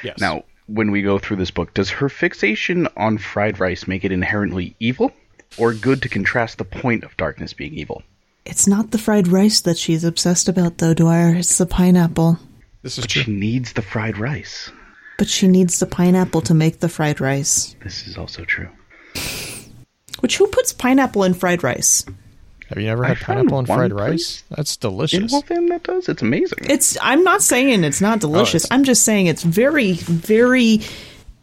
Yes. Now, when we go through this book, does her fixation on fried rice make it inherently evil or good to contrast the point of darkness being evil? It's not the fried rice that she's obsessed about, though, Dwyer. It's the pineapple. This is true. She needs the fried rice. But she needs the pineapple to make the fried rice. This is also true. Which, who puts pineapple in fried rice? Have you ever had pineapple and fried rice? That's delicious. In Wolfman that does? It's amazing. I'm not saying it's not delicious. I'm just saying it's very, very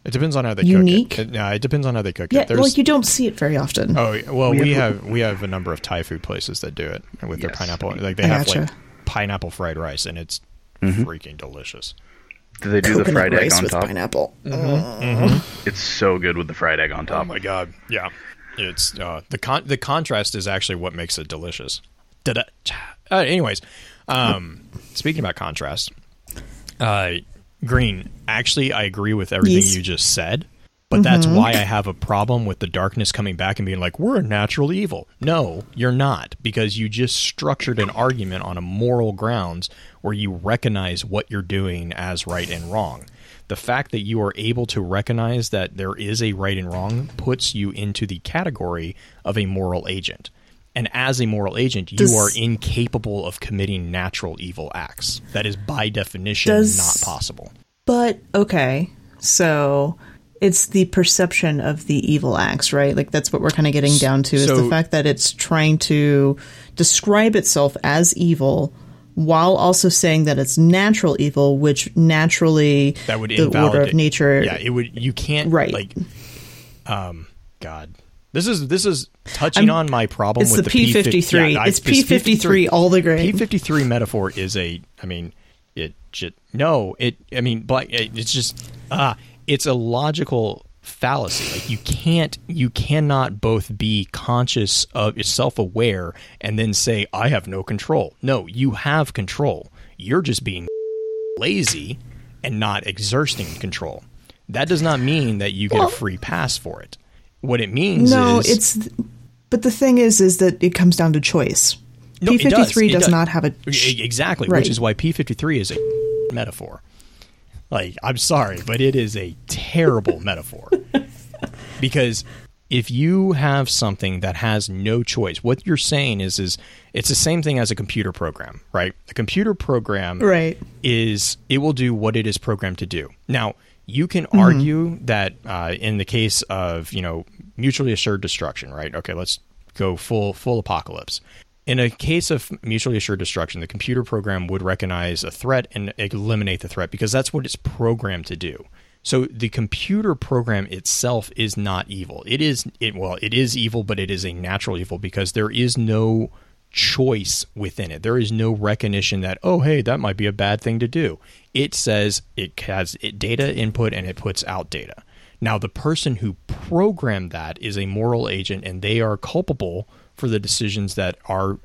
It depends on how they cook it. No, it depends on how they cook it. Yeah, like you don't see it very often. Oh, well, we have a number of Thai food places that do it with their pineapple. Like they have like pineapple fried rice, and it's freaking delicious. Do they do coconut the fried egg on with top? Pineapple. Mm-hmm. Mm-hmm. It's so good with the fried egg on top. Oh my god! Yeah. It's the contrast is actually what makes it delicious. Anyways, speaking about contrast, Green, actually, I agree with everything you just said, but that's why I have a problem with the darkness coming back and being like, we're a natural evil. No, you're not, because you just structured an argument on a moral grounds where you recognize what you're doing as right and wrong. The fact that you are able to recognize that there is a right and wrong puts you into the category of a moral agent. And as a moral agent, you are incapable of committing natural evil acts. That is by definition not possible. But, okay, so it's the perception of the evil acts, right? Like that's what we're kind of getting down to is the fact that it's trying to describe itself as evil while also saying that it's natural evil, which naturally that would the order of nature. Yeah, it would. You can't. Right. Like, God, this is touching on my problem with the P53. It's P53 all the grade. P53 metaphor is a. I mean, it. No, it. I mean, black. It's just. It's a logical fallacy. Like you cannot both be conscious of self-aware and then say I have no control. No, you have control. You're just being lazy and not exerting control. That does not mean that you get a free pass for it. What it means but the thing is that it comes down to choice. No, P53 does not have a exactly, right. Which is why P53 is a metaphor. Like, I'm sorry, but it is a terrible metaphor because if you have something that has no choice, what you're saying is it's the same thing as a computer program, right? A computer program is it will do what it is programmed to do. Now, you can argue that in the case of, mutually assured destruction, right? Okay, let's go full apocalypse. In a case of mutually assured destruction, the computer program would recognize a threat and eliminate the threat because that's what it's programmed to do. So the computer program itself is not evil. It is evil, but it is a natural evil because there is no choice within it. There is no recognition that, oh, hey, that might be a bad thing to do. It says it has data input and it puts out data. Now, the person who programmed that is a moral agent and they are culpable for the decisions that are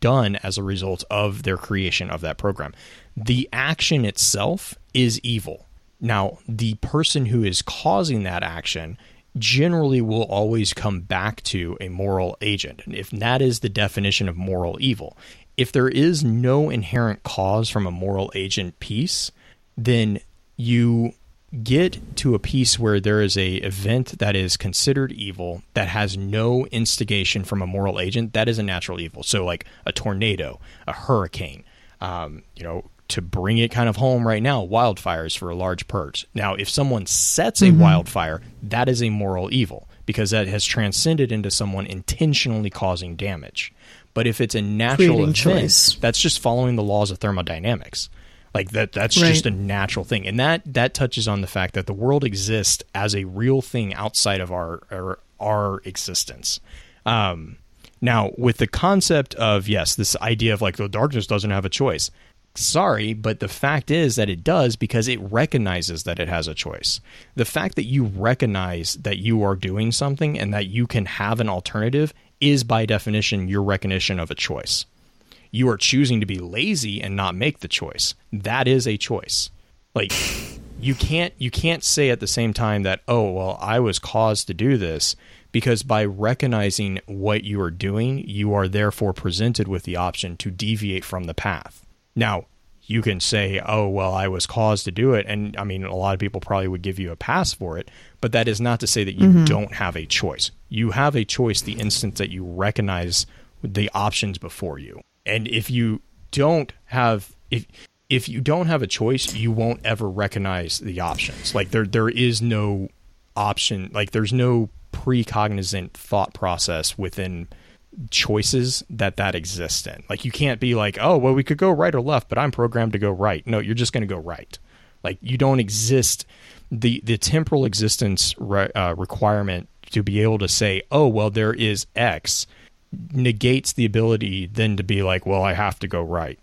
done as a result of their creation of that program. The action itself is evil. Now, the person who is causing that action generally will always come back to a moral agent. And if that is the definition of moral evil, if there is no inherent cause from a moral agent piece, then you get to a piece where there is a event that is considered evil that has no instigation from a moral agent. That is a natural evil. So like a tornado, a hurricane, to bring it kind of home right now, wildfires for a large purge. Now, if someone sets a wildfire, that is a moral evil because that has transcended into someone intentionally causing damage. But if it's a natural event, choice, that's just following the laws of thermodynamics. Like that's just a natural thing. And that touches on the fact that the world exists as a real thing outside of our existence. Now, with the concept of, yes, this idea of like the darkness doesn't have a choice. Sorry, but the fact is that it does because it recognizes that it has a choice. The fact that you recognize that you are doing something and that you can have an alternative is by definition your recognition of a choice. You are choosing to be lazy and not make the choice. That is a choice. Like you can't say at the same time that, oh, well, I was caused to do this because by recognizing what you are doing, you are therefore presented with the option to deviate from the path. Now, you can say, oh, well, I was caused to do it. And I mean, a lot of people probably would give you a pass for it, but that is not to say that you don't have a choice. You have a choice the instant that you recognize the options before you. And if you don't have, if you don't have a choice, you won't ever recognize the options. Like there is no option, like there's no precognizant thought process within choices that exist in. Like you can't be like, oh, well, we could go right or left, but I'm programmed to go right. No, you're just going to go right. Like you don't exist. The temporal existence requirement to be able to say, oh, well, there is X, negates the ability then to be like, well, I have to go right.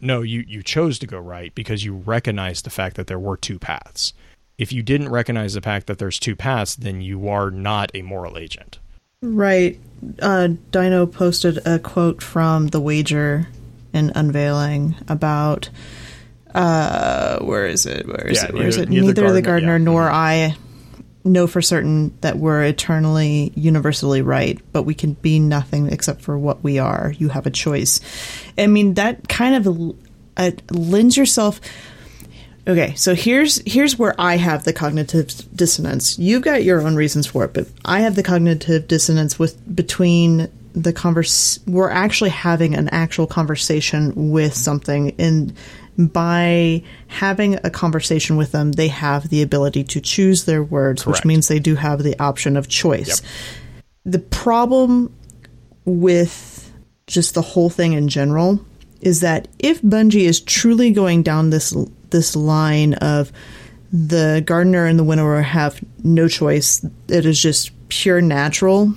No, you chose to go right because you recognized the fact that there were two paths. If you didn't recognize the fact that there's two paths, then you are not a moral agent. Right. Dino posted a quote from The Wager in Unveiling about, where is it? Neither the gardener nor I know for certain that we're eternally, universally right, but we can be nothing except for what we are. You have a choice. I mean, that kind of lends yourself... Okay, so here's where I have the cognitive dissonance. You've got your own reasons for it, but I have the cognitive dissonance between the we're actually having an actual conversation with something, and by having a conversation with them, they have the ability to choose their words, correct, which means they do have the option of choice. Yep. The problem with just the whole thing in general is that if Bungie is truly going down this line of the gardener and the winnower have no choice, it is just pure natural,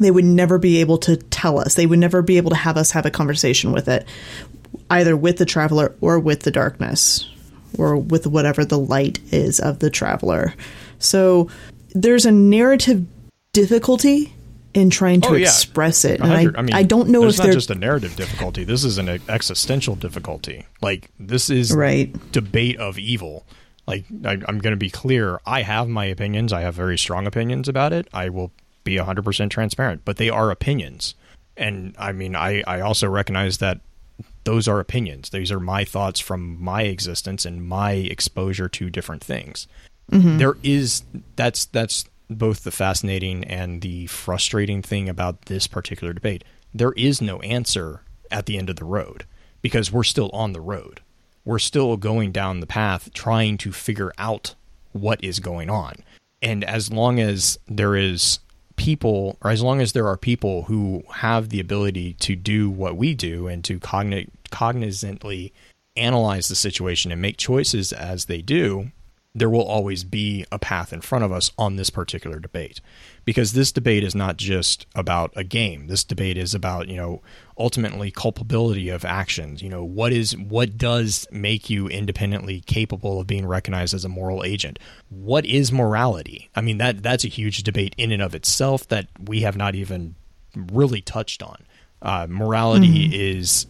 they would never be able to tell us. They would never be able to have us have a conversation with it, either with the traveler or with the darkness or with whatever the light is of the traveler. So there's a narrative difficulty in trying to express it. And I don't know if there's not just a narrative difficulty. This is an existential difficulty. Like this is right. Debate of evil. Like I'm going to be clear. I have my opinions. I have very strong opinions about it. I will be 100% transparent, but they are opinions. And I mean, I also recognize that those are opinions. These are my thoughts from my existence and my exposure to different things. Mm-hmm. That's both the fascinating and the frustrating thing about this particular debate. There is no answer at the end of the road because we're still on the road. We're still going down the path trying to figure out what is going on. And as long as there is people, or as long as there are people who have the ability to do what we do and to cognizantly analyze the situation and make choices as they do, there will always be a path in front of us on this particular debate, because this debate is not just about a game. This debate is about, ultimately culpability of actions. What does make you independently capable of being recognized as a moral agent? What is morality? I mean, that's a huge debate in and of itself that we have not even really touched on. Morality is,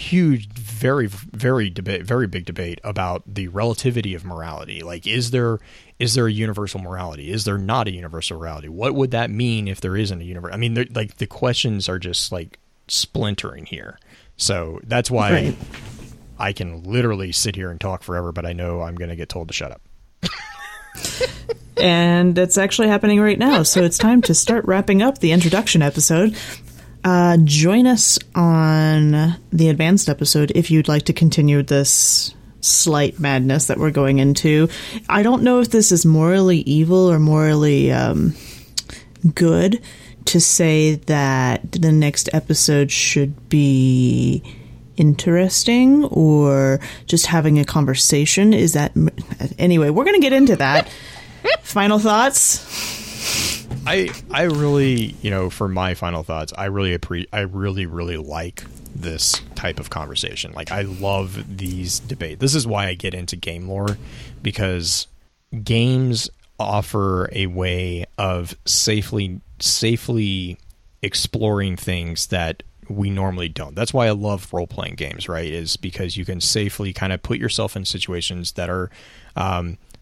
huge, very, very debate, very big debate about the relativity of morality. Like, is there a universal morality? Is there not a universal morality? What would that mean if there isn't a universe? I mean, like the questions are just like splintering here. So that's why I can literally sit here and talk forever, but I know I'm going to get told to shut up. And that's actually happening right now. So it's time to start wrapping up the introduction episode. Join us on the advanced episode if you'd like to continue this slight madness that we're going into. I don't know if this is morally evil or morally good to say that the next episode should be interesting or just having a conversation. Is that... Anyway, we're going to get into that. Final thoughts? I really, for my final thoughts, I really like this type of conversation. Like, I love these debates. This is why I get into game lore, because games offer a way of safely exploring things that we normally don't. That's why I love role-playing games, right? Is because you can safely kind of put yourself in situations that are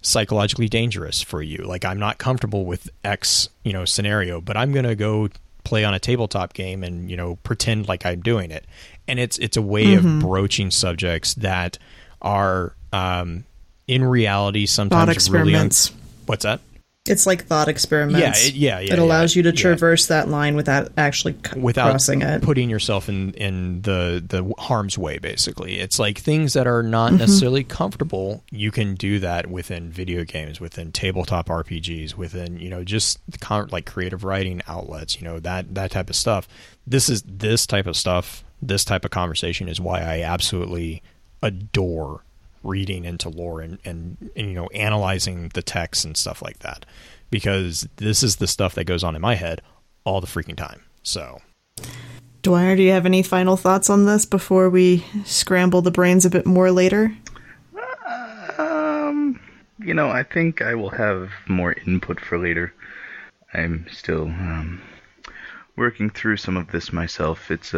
psychologically dangerous for you. Like, I'm not comfortable with X, you know, scenario, but I'm going to go play on a tabletop game and, you know, pretend like I'm doing it. And it's a way of broaching subjects that are, in reality, sometimes thought experiments. Really what's that? It's like thought experiments. Yeah. It allows you to traverse that line without actually crossing it, putting yourself in the harm's way. Basically, it's like things that are not necessarily comfortable. You can do that within video games, within tabletop RPGs, within, you know, just like creative writing outlets. You know, that type of stuff. This type of stuff. This type of conversation is why I absolutely adore reading into lore and you know, analyzing the text and stuff like that, because this is the stuff that goes on in my head all the freaking time. So, Dwyer, do you have any final thoughts on this before we scramble the brains a bit more later? You know, I think I will have more input for later. I'm still working through some of this myself. It's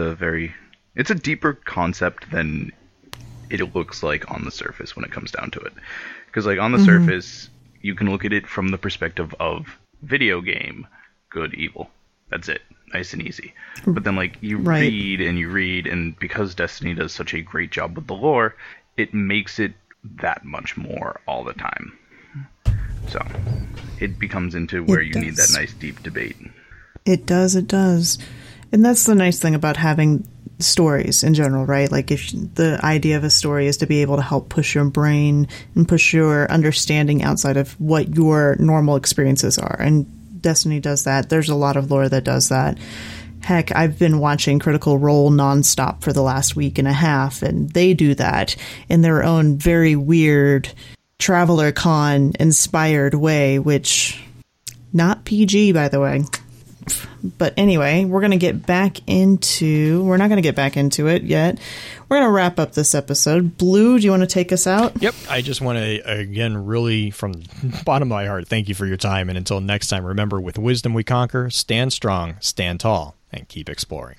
a deeper concept than it looks like on the surface when it comes down to it. Because, like, on the surface, you can look at it from the perspective of video game, good, evil. That's it. Nice and easy. But then, like, you read, and because Destiny does such a great job with the lore, it makes it that much more all the time. So, it becomes into where you need that nice deep debate. It does. And that's the nice thing about having stories in general, right? Like, if the idea of a story is to be able to help push your brain and push your understanding outside of what your normal experiences are, and Destiny does that. There's a lot of lore that does that. Heck, I've been watching Critical Role nonstop for the last week and a half, and they do that in their own very weird Traveler Con inspired way, which not PG, by the way. But anyway, we're not going to get back into it yet. We're going to wrap up this episode. Blue, do you want to take us out? Yep. I just want to, again, really from the bottom of my heart, thank you for your time. And until next time, remember, with wisdom we conquer, stand strong, stand tall, and keep exploring.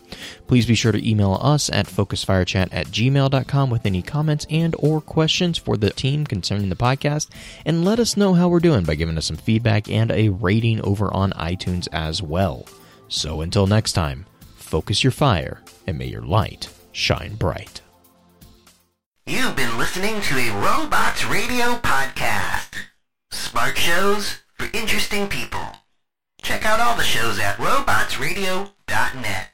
Please be sure to email us at focusedfirechat@gmail.com with any comments and or questions for the team concerning the podcast, and let us know how we're doing by giving us some feedback and a rating over on iTunes as well. So until next time, focus your fire and may your light shine bright. You've been listening to a Robots Radio podcast. Smart shows for interesting people. Check out all the shows at robotsradio.net.